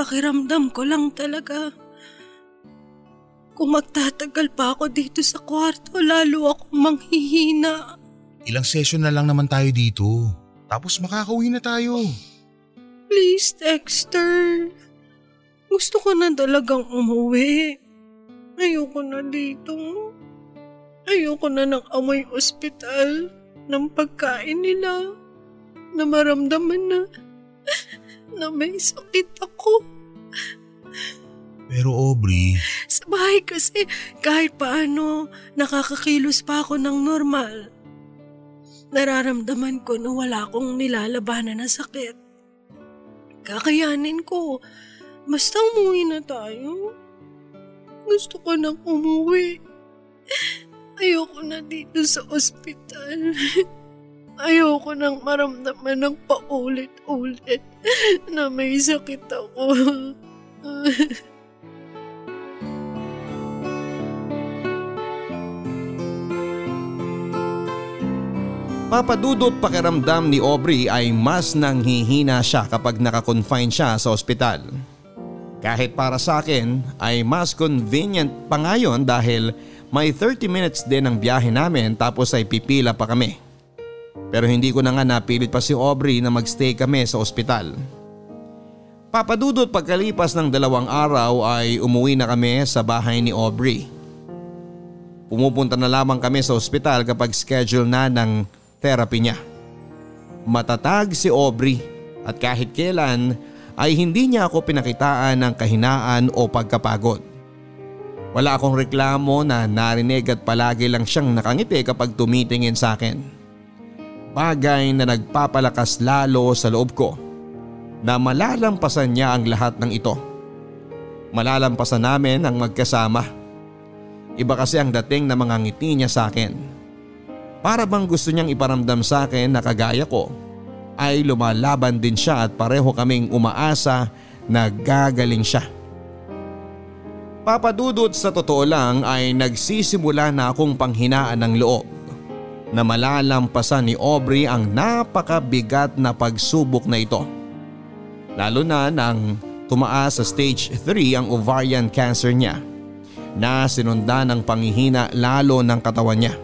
Pakiramdam ko lang talaga. Kung magtatagal pa ako dito sa kwarto, lalo akong manghihina. Ilang session na lang naman tayo dito, tapos makakauwi na tayo. Please, Dexter. Gusto ko na talagang umuwi. Ayoko na dito. Ayoko na ng amoy ospital, ng pagkain nila, na maramdaman na may sakit ako. Pero Aubrey... Sa bahay kasi kahit paano nakakakilos pa ako ng normal. Nararamdaman ko na wala akong nilalabanan na sakit. Kakayanin ko. Basta umuwi na tayo. Gusto ko nang umuwi. Ayoko na dito sa ospital. Ayoko nang maramdaman ng paulit-ulit na may sakit ako. Papa Dudut, pakiramdam ni Aubrey ay mas nanghihina siya kapag nakakonfine siya sa ospital. Kahit para sa akin ay mas convenient pa ngayon dahil may 30 minutes din ang biyahe namin tapos ay pipila pa kami. Pero hindi ko na nga napilit pa si Aubrey na magstay kami sa ospital. Papa Dudut, pagkalipas ng 2 araw ay umuwi na kami sa bahay ni Aubrey. Pumupunta na lamang kami sa ospital kapag schedule na ng therapy niya. Matatag si Aubrey at kahit kailan ay hindi niya ako pinakitaan ng kahinaan o pagkapagod. Wala akong reklamo na narinig at palagi lang siyang nakangiti kapag tumitingin sa akin. Bagay na nagpapalakas lalo sa loob ko na malalampasan niya ang lahat ng ito. Malalampasan namin ang magkasama. Iba kasi ang dating na mga ngiti niya sa akin. Para bang gusto niyang iparamdam sa akin na kagaya ko ay lumalaban din siya at pareho kaming umaasa na gagaling siya. Papa Dudut, sa totoo lang ay nagsisimula na akong panghinaan ng loob na malalampasan ni Aubrey ang napakabigat na pagsubok na ito. Lalo na nang tumaas sa stage 3 ang ovarian cancer niya na sinundan ng panghihina lalo ng katawan niya.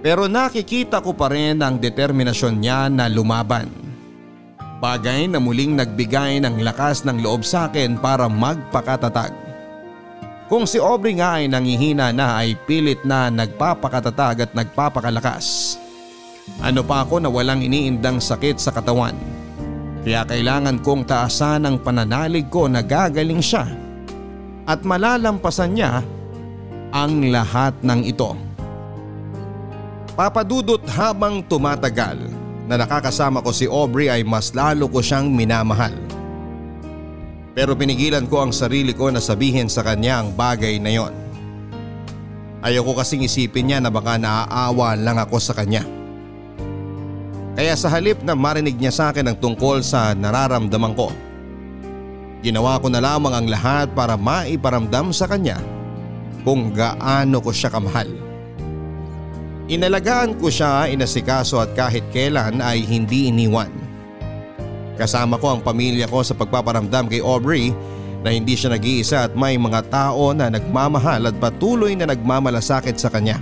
Pero nakikita ko pa rin ang determinasyon niya na lumaban. Bagay na muling nagbigay ng lakas ng loob sa akin para magpakatatag. Kung si Aubrey nga ay nanghihina na ay pilit na nagpapakatatag at nagpapakalakas. Ano pa ako na walang iniindang sakit sa katawan. Kaya kailangan kong taasan ang pananalig ko na gagaling siya at malalampasan niya ang lahat ng ito. Papa Dudut, habang tumatagal na nakakasama ko si Aubrey ay mas lalo ko siyang minamahal. Pero pinigilan ko ang sarili ko na sabihin sa kanya ang bagay na yon. Ayoko kasing isipin niya na baka naaawa lang ako sa kanya. Kaya sa halip na marinig niya sa akin ang tungkol sa nararamdaman ko, ginawa ko na lamang ang lahat para maiparamdam sa kanya kung gaano ko siya kamahal. Inalagaan ko siya, inasikaso at kahit kailan ay hindi iniwan. Kasama ko ang pamilya ko sa pagpaparamdam kay Aubrey na hindi siya nag-iisa at may mga tao na nagmamahal at patuloy na nagmamalasakit sa kanya.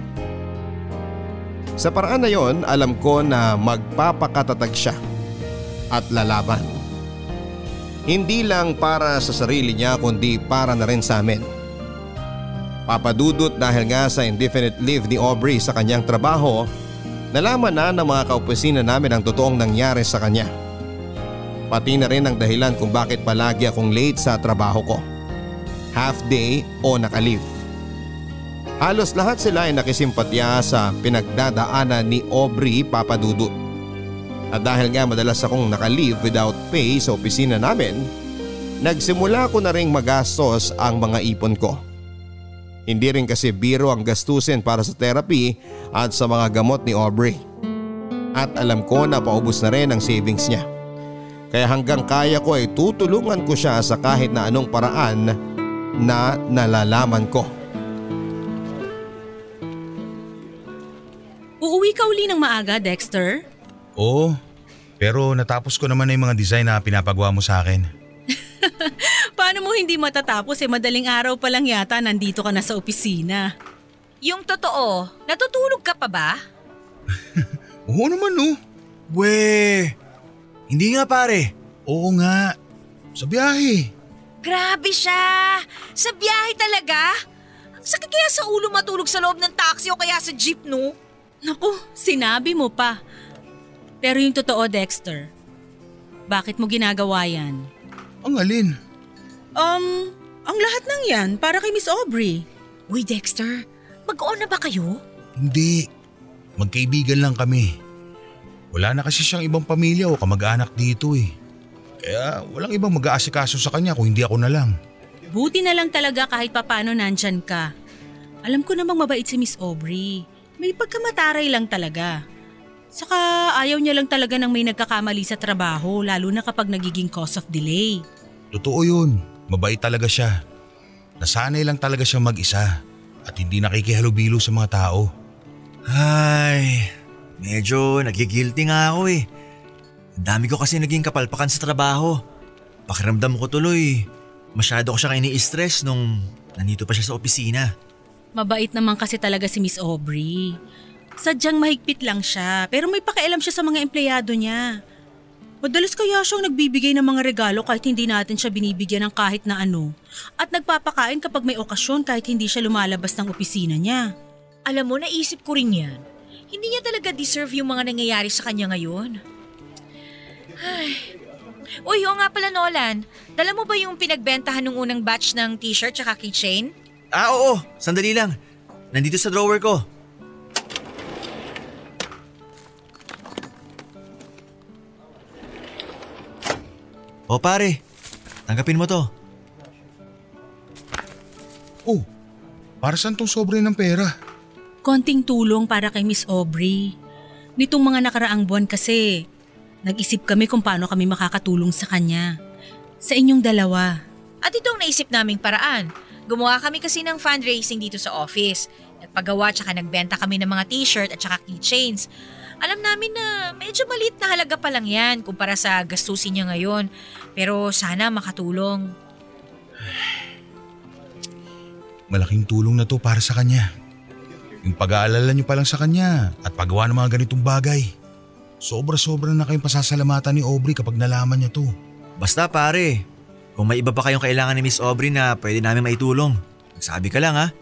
Sa paraan na yon, alam ko na magpapakatatag siya at lalaban. Hindi lang para sa sarili niya kundi para na rin sa amin. Papa Dudut, dahil nga sa indefinite leave ni Aubrey sa kanyang trabaho, nalaman na ng mga kaopisina namin ang totoong nangyari sa kanya. Pati na rin ang dahilan kung bakit palagi akong late sa trabaho ko. Half day o naka-leave. Halos lahat sila ay nakisimpatya sa pinagdadaanan ni Aubrey, Papa Dudut. At dahil nga madalas akong naka-leave without pay sa opisina namin, nagsimula ko na ring magastos ang mga ipon ko. Hindi rin kasi biro ang gastusin para sa therapy at sa mga gamot ni Aubrey. At alam ko na paubos na rin ang savings niya. Kaya hanggang kaya ko ay tutulungan ko siya sa kahit na anong paraan na nalalaman ko. Uuwi ka uli ng maaga, Dexter? Oo, pero natapos ko naman na yung mga design na pinapagawa mo sa akin. Paano mo hindi matatapos madaling araw pa lang yata nandito ka na sa opisina. Yung totoo, natutulog ka pa ba? Oo naman no. Weh, hindi nga pare. Oo nga, sa biyahe. Grabe siya, sa biyahe talaga? Sakit kaya sa ulo matulog sa loob ng taxi o kaya sa jeep, no? Naku, sinabi mo pa. Pero yung totoo, Dexter, bakit mo ginagawa yan? Ang alin? Ang lahat ng yan para kay Miss Aubrey. Uy, Dexter, mag-on na ba kayo? Hindi. Magkaibigan lang kami. Wala na kasi siyang ibang pamilya o kamag-anak dito eh. Kaya walang ibang mag-aasikaso sa kanya kung hindi ako na lang. Buti na lang talaga kahit papano nandyan ka. Alam ko namang mabait si Miss Aubrey. May pagkamataray lang talaga. Saka ayaw niya lang talaga ng may nagkakamali sa trabaho lalo na kapag nagiging cause of delay. Totoo yun. Mabait talaga siya. Nasanay lang talaga siya mag-isa at hindi nakikihalubilo sa mga tao. Ay... medyo nagigilty nga ako eh. Ang dami ko kasi naging kapalpakan sa trabaho. Pakiramdam ko tuloy, masyado ko siyang ini-stress nung nandito pa siya sa opisina. Mabait naman kasi talaga si Miss Aubrey. Sadyang mahigpit lang siya pero may pakialam siya sa mga empleyado niya. Madalas kaya siyang nagbibigay ng mga regalo kahit hindi natin siya binibigyan ng kahit na ano. At nagpapakain kapag may okasyon kahit hindi siya lumalabas ng opisina niya. Alam mo, naisip ko rin yan. Hindi niya talaga deserve yung mga nangyayari sa kanya ngayon. Ay. Uy, oo nga pala Nolan, dala mo ba yung pinagbentahan ng unang batch ng t-shirt tsaka keychain? Ah, oo. Sandali lang. Nandito sa drawer ko. O pare, tanggapin mo to. Oh, para saan tong sobre ng pera? Konting tulong para kay Miss Aubrey. Nitong mga nakaraang buwan kasi, nag-isip kami kung paano kami makakatulong sa kanya. Sa inyong dalawa. At itong naisip naming paraan. Gumawa kami kasi ng fundraising dito sa office. Nagpagawa tsaka nagbenta kami ng mga t-shirt at tsaka keychains. Alam namin na medyo maliit na halaga pa lang yan kumpara sa gastusin niya ngayon. Pero sana makatulong. Malaking tulong na to para sa kanya. Yung pag-aalala niyo pa lang sa kanya at paggawa ng mga ganitong bagay. Sobra-sobra na kayong pasasalamatan ni Aubrey kapag nalaman niya to. Basta pare, kung may iba pa kayong kailangan ni Miss Aubrey na pwede namin maitulong, magsabi ka lang ha.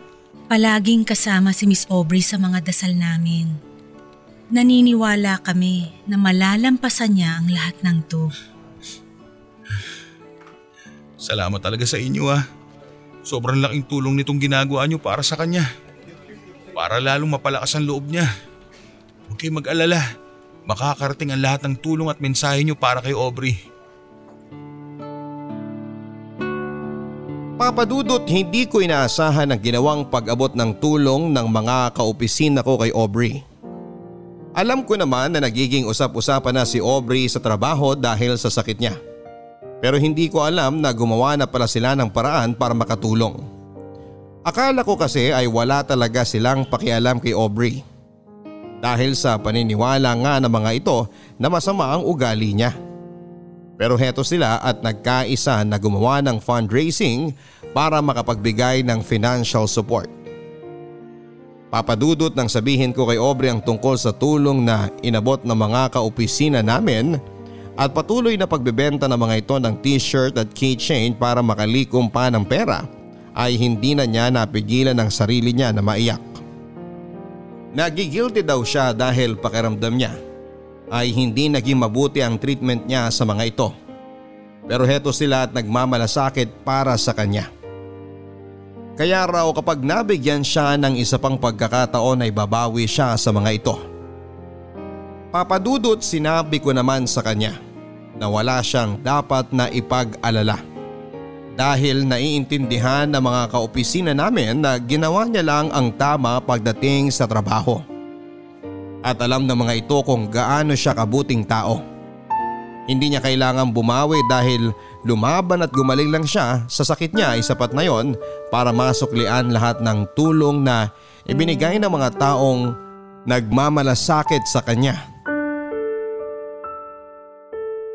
Palaging kasama si Miss Aubrey sa mga dasal namin. Naniniwala kami na malalampasan niya ang lahat ng to. Salamat talaga sa inyo ha. Sobrang laking tulong nitong ginagawa niyo para sa kanya. Para lalong mapalakas ang loob niya. Huwag kayong mag-alala. Makakarating ang lahat ng tulong at mensahe niyo para kay Aubrey. Papa Dudut, hindi ko inaasahan ang ginawang pag-abot ng tulong ng mga kaopisina ko kay Aubrey. Alam ko naman na nagiging usap-usapan na si Aubrey sa trabaho dahil sa sakit niya. Pero hindi ko alam na gumawa na pala sila ng paraan para makatulong. Akala ko kasi ay wala talaga silang pakialam kay Aubrey. Dahil sa paniniwala nga ng mga ito na masama ang ugali niya. Pero heto sila at nagkaisa na gumawa ng fundraising para makapagbigay ng financial support. Papadudot nang sabihin ko kay Aubrey ang tungkol sa tulong na inabot ng mga kaopisina namin at patuloy na pagbebenta ng mga ito ng t-shirt at keychain para makalikom pa ng pera. Ay hindi na niya napigilan ang sarili niya na maiyak. Nagigilty daw siya dahil pakiramdam niya ay hindi naging mabuti ang treatment niya sa mga ito. Pero heto sila at nagmamalasakit para sa kanya. Kaya raw kapag nabigyan siya ng isa pang pagkakataon ay babawi siya sa mga ito. Papadudot, sinabi ko naman sa kanya na wala siyang dapat na ipag-alala. Dahil naiintindihan ng mga kaopisina namin na ginawa niya lang ang tama pagdating sa trabaho. At alam ng mga ito kung gaano siya kabuting tao. Hindi niya kailangang bumawi dahil lumaban at gumaling lang siya sa sakit niya ay sapat na yon para masuklian lahat ng tulong na ibinigay ng mga taong nagmamalasakit sa kanya.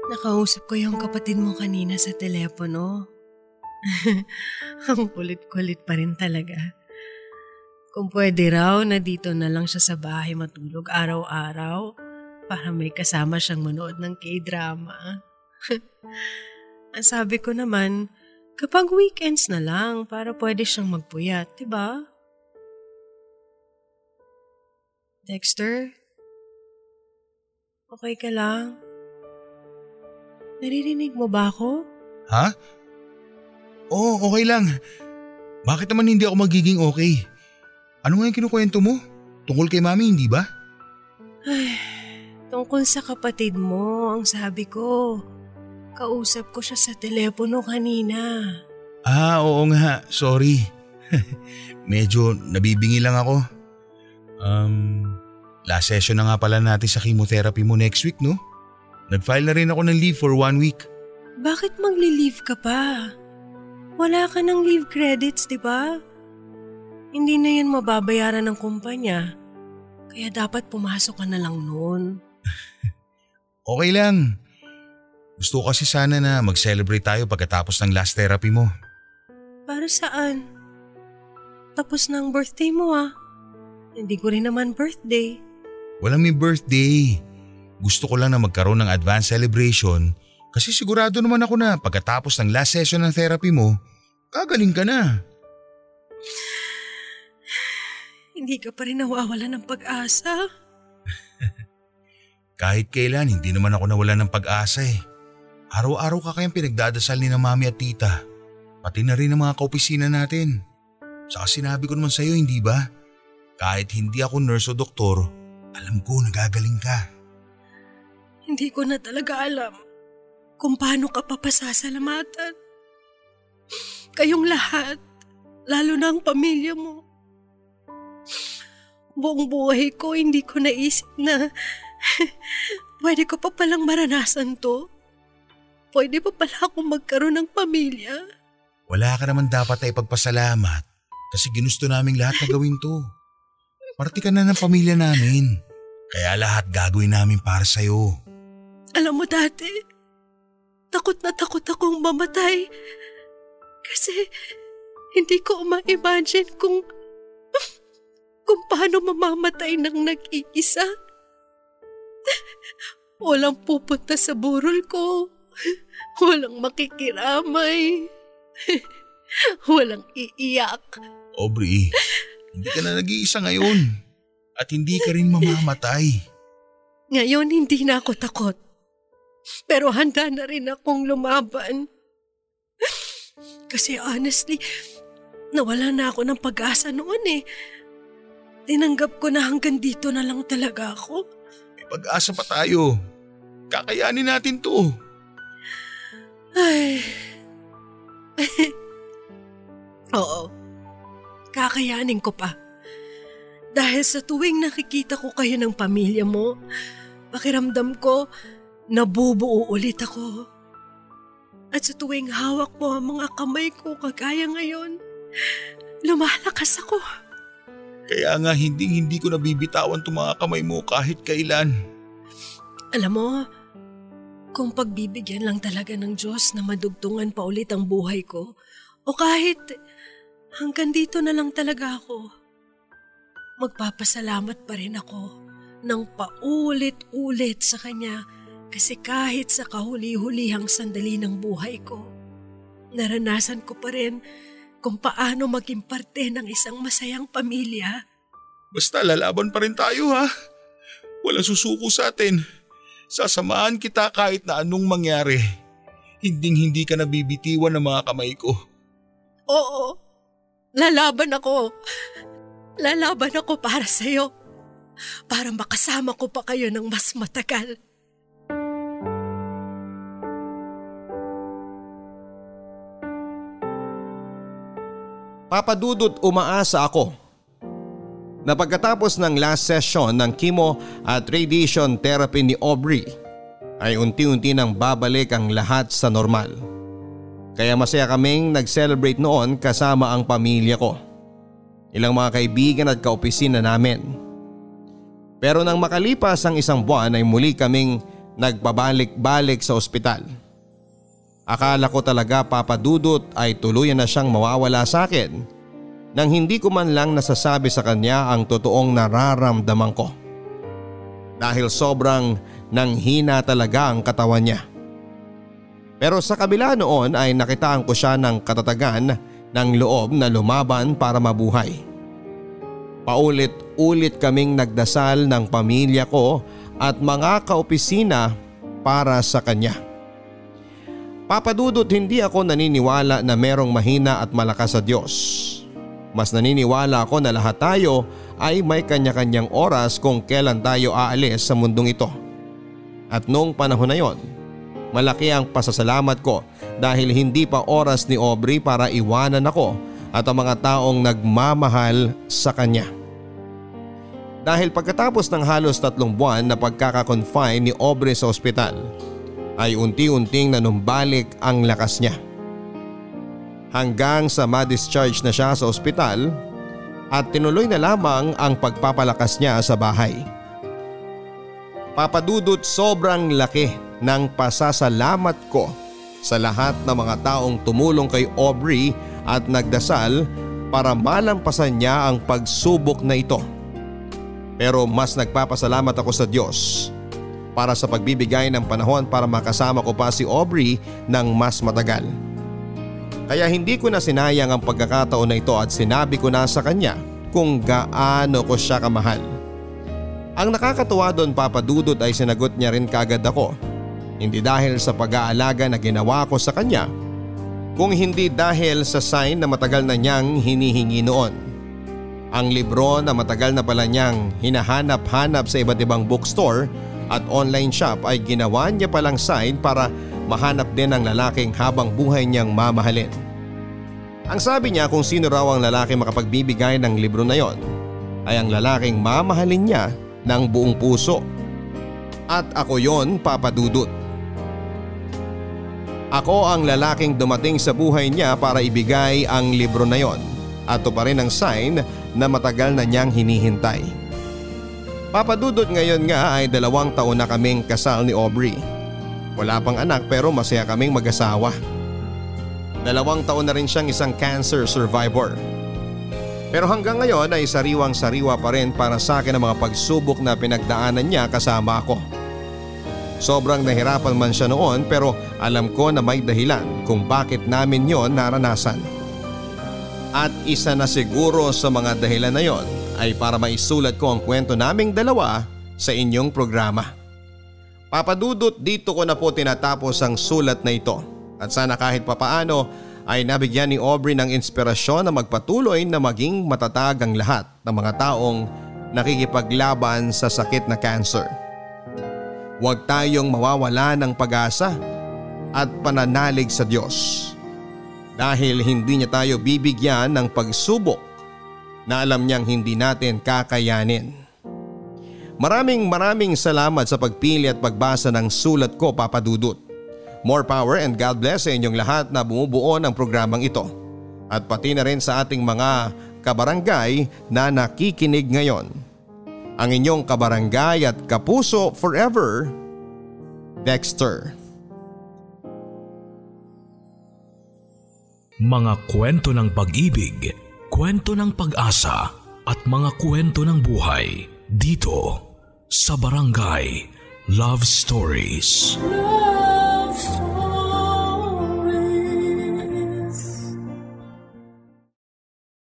Nakausap ko yung kapatid mo kanina sa telepono. Ang kulit-kulit pa rin talaga. Kung pwede raw na dito na lang siya sa bahay matulog araw-araw para may kasama siyang manood ng K-drama. Ang sabi ko naman, kapag weekends na lang para pwede siyang magpuyat, diba? Dexter? Okay ka lang? Naririnig mo ba ako? Ha? Oo, okay lang. Bakit naman hindi ako magiging okay? Ano nga yung kinukwento mo? Tungkol kay Mami, hindi ba? Ay, tungkol sa kapatid mo, ang sabi ko. Kausap ko siya sa telepono kanina. Ah, oo nga. Sorry. Medyo nabibingi lang ako. Last session na nga pala natin sa chemotherapy mo next week, no? Nag-file na rin ako ng leave for 1 week. Bakit magli-leave ka pa? Wala ka ng leave credits, di ba? Hindi na yan mababayaran ng kumpanya. Kaya dapat pumasok ka na lang noon. Okay lang. Gusto ko kasi sana na mag-celebrate tayo pagkatapos ng last therapy mo. Para saan? Tapos na ang birthday mo ah. Hindi ko rin naman birthday. Walang may birthday. Gusto ko lang na magkaroon ng advance celebration kasi sigurado naman ako na pagkatapos ng last session ng therapy mo, kagaling ka na. Hindi ka pa rin nawawala ng pag-asa. Kahit kailan, hindi naman ako nawala ng pag-asa eh. Araw-araw ka kayang pinagdadasal ni na mami at tita. Pati na rin ang mga kaopisina natin. Saka sinabi ko naman sa'yo, hindi ba? Kahit hindi ako nurse o doktor, alam ko nagagaling ka. Hindi ko na talaga alam kung paano ka papasasalamatan. Kayong lahat, lalo na ang pamilya mo. Buong buhay ko, hindi ko naisip na pwede ko pa palang maranasan to. Pwede pa pala akong magkaroon ng pamilya. Wala ka naman dapat ay pagpasalamat kasi ginusto naming lahat na gawin to. Parte ka na ng pamilya namin, kaya lahat gagawin namin para sa'yo. Alam mo dati, takot na takot akong mamatay kasi hindi ko ma-imagine kung paano mamamatay ng nag-iisa. Walang pupunta sa burol ko, walang makikiramay, walang iiyak. Aubrey, hindi ka na nag-iisa ngayon at hindi ka rin mamamatay. Ngayon hindi na ako takot. Pero handa na rin akong lumaban. Kasi honestly, nawala na ako ng pag-asa noon eh. Tinanggap ko na hanggang dito na lang talaga ako. May pag-asa pa tayo. Kakayanin natin to. Ay. Oo. Kakayanin ko pa. Dahil sa tuwing nakikita ko kayo ng pamilya mo, pakiramdam ko, nabubuo ulit ako. At sa tuwing hawak mo ang mga kamay ko kagaya ngayon, lumalakas ako. Kaya nga hindi ko nabibitawan itong mga kamay mo kahit kailan. Alam mo, kung pagbibigyan lang talaga ng Diyos na madugtungan pa ulit ang buhay ko, o kahit hanggang dito na lang talaga ako, magpapasalamat pa rin ako ng paulit-ulit sa Kanya kasi kahit sa kahuli-hulihang sandali ng buhay ko, naranasan ko pa rin kung paano maging parte ng isang masayang pamilya. Basta lalaban pa rin tayo ha. Walang susuko sa atin. Sasamahan kita kahit na anong mangyari. Hinding-hindi ka nabibitiwan ng mga kamay ko. Oo, lalaban ako. Lalaban ako para sa'yo, para makasama ko pa kayo ng mas matagal. Papa Dudut, umaasa ako na pagkatapos ng last session ng chemo at radiation therapy ni Aubrey ay unti-unti nang babalik ang lahat sa normal. Kaya masaya kaming nag-celebrate noon kasama ang pamilya ko. Ilang mga kaibigan at kaopisina namin. Pero nang makalipas ang isang buwan ay muli kaming nagpabalik-balik sa ospital. Akala ko talaga Papa Dudut ay tuluyan na siyang mawawala sa akin nang hindi ko man lang nasasabi sa kanya ang totoong nararamdaman ko. Dahil sobrang nanghina talaga ang katawan niya. Pero sa kabila noon ay nakitaan ko siya ng katatagan ng loob na lumaban para mabuhay. Paulit-ulit kaming nagdasal ng pamilya ko at mga kaopisina para sa kanya. Papa Dudut, hindi ako naniniwala na merong mahina at malakas sa Diyos. Mas naniniwala ako na lahat tayo ay may kanya-kanyang oras kung kailan tayo aalis sa mundong ito. At noong panahon na yon, malaki ang pasasalamat ko dahil hindi pa oras ni Aubrey para iwanan ako at ang mga taong nagmamahal sa kanya. Dahil pagkatapos ng halos 3 buwan na pagkaka-confine ni Aubrey sa ospital, ay unti-unting nanumbalik ang lakas niya. Hanggang sa ma-discharge na siya sa ospital at tinuloy na lamang ang pagpapalakas niya sa bahay. Papa Dudut, sobrang laki ng pasasalamat ko sa lahat ng mga taong tumulong kay Aubrey at nagdasal para malampasan niya ang pagsubok na ito. Pero mas nagpapasalamat ako sa Diyos para sa pagbibigay ng panahon para makasama ko pa si Aubrey ng mas matagal. Kaya hindi ko na sinayang ang pagkakataon na ito at sinabi ko na sa kanya kung gaano ko siya kamahal. Ang nakakatuwa doon, Papa Dudut, ay sinagot niya rin kaagad ako. Hindi dahil sa pag-aalaga na ginawa ko sa kanya, kung hindi dahil sa sign na matagal na niyang hinihingi noon. Ang libro na matagal na pala niyang hinahanap-hanap sa iba't ibang bookstore at online shop ay ginawa niya palang sign para mahanap din ang lalaking habang buhay niyang mamahalin. Ang sabi niya, kung sino raw ang lalaki makapagbibigay ng libro na yon, ay ang lalaking mamahalin niya ng buong puso. At ako yon, Papa Dudut. Ako ang lalaking dumating sa buhay niya para ibigay ang libro na yon at ito pa rin ang sign na matagal na niyang hinihintay. Papa Dudut, ngayon nga ay 2 taon na kaming kasal ni Aubrey. Wala pang anak pero masaya kaming mag-asawa. 2 taon na rin siyang isang cancer survivor. Pero hanggang ngayon ay sariwang-sariwa pa rin para sa akin ang mga pagsubok na pinagdaanan niya kasama ako. Sobrang nahirapan man siya noon pero alam ko na may dahilan kung bakit namin yon naranasan. At isa na siguro sa mga dahilan na yon ay para maisulat ko ang kwento naming dalawa sa inyong programa. Papa Dudut, dito ko na po tinatapos ang sulat na ito at sana kahit papaano ay nabigyan ni Aubrey ng inspirasyon na magpatuloy na maging matatag ang lahat ng mga taong nakikipaglaban sa sakit na cancer. Huwag tayong mawawala ng pag-asa at pananalig sa Diyos dahil hindi niya tayo bibigyan ng pagsubok na alam niyang hindi natin kakayanin. Maraming salamat sa pagpili at pagbasa ng sulat ko, Papa Dudut. More power and God bless sa inyong lahat na bumubuo ng programang ito at pati na rin sa ating mga kabarangay na nakikinig ngayon. Ang inyong kabarangay at kapuso forever, Dexter. Mga kwento ng pag-ibig, kwento ng pag-asa at mga kwento ng buhay dito sa Barangay Love Stories. Love.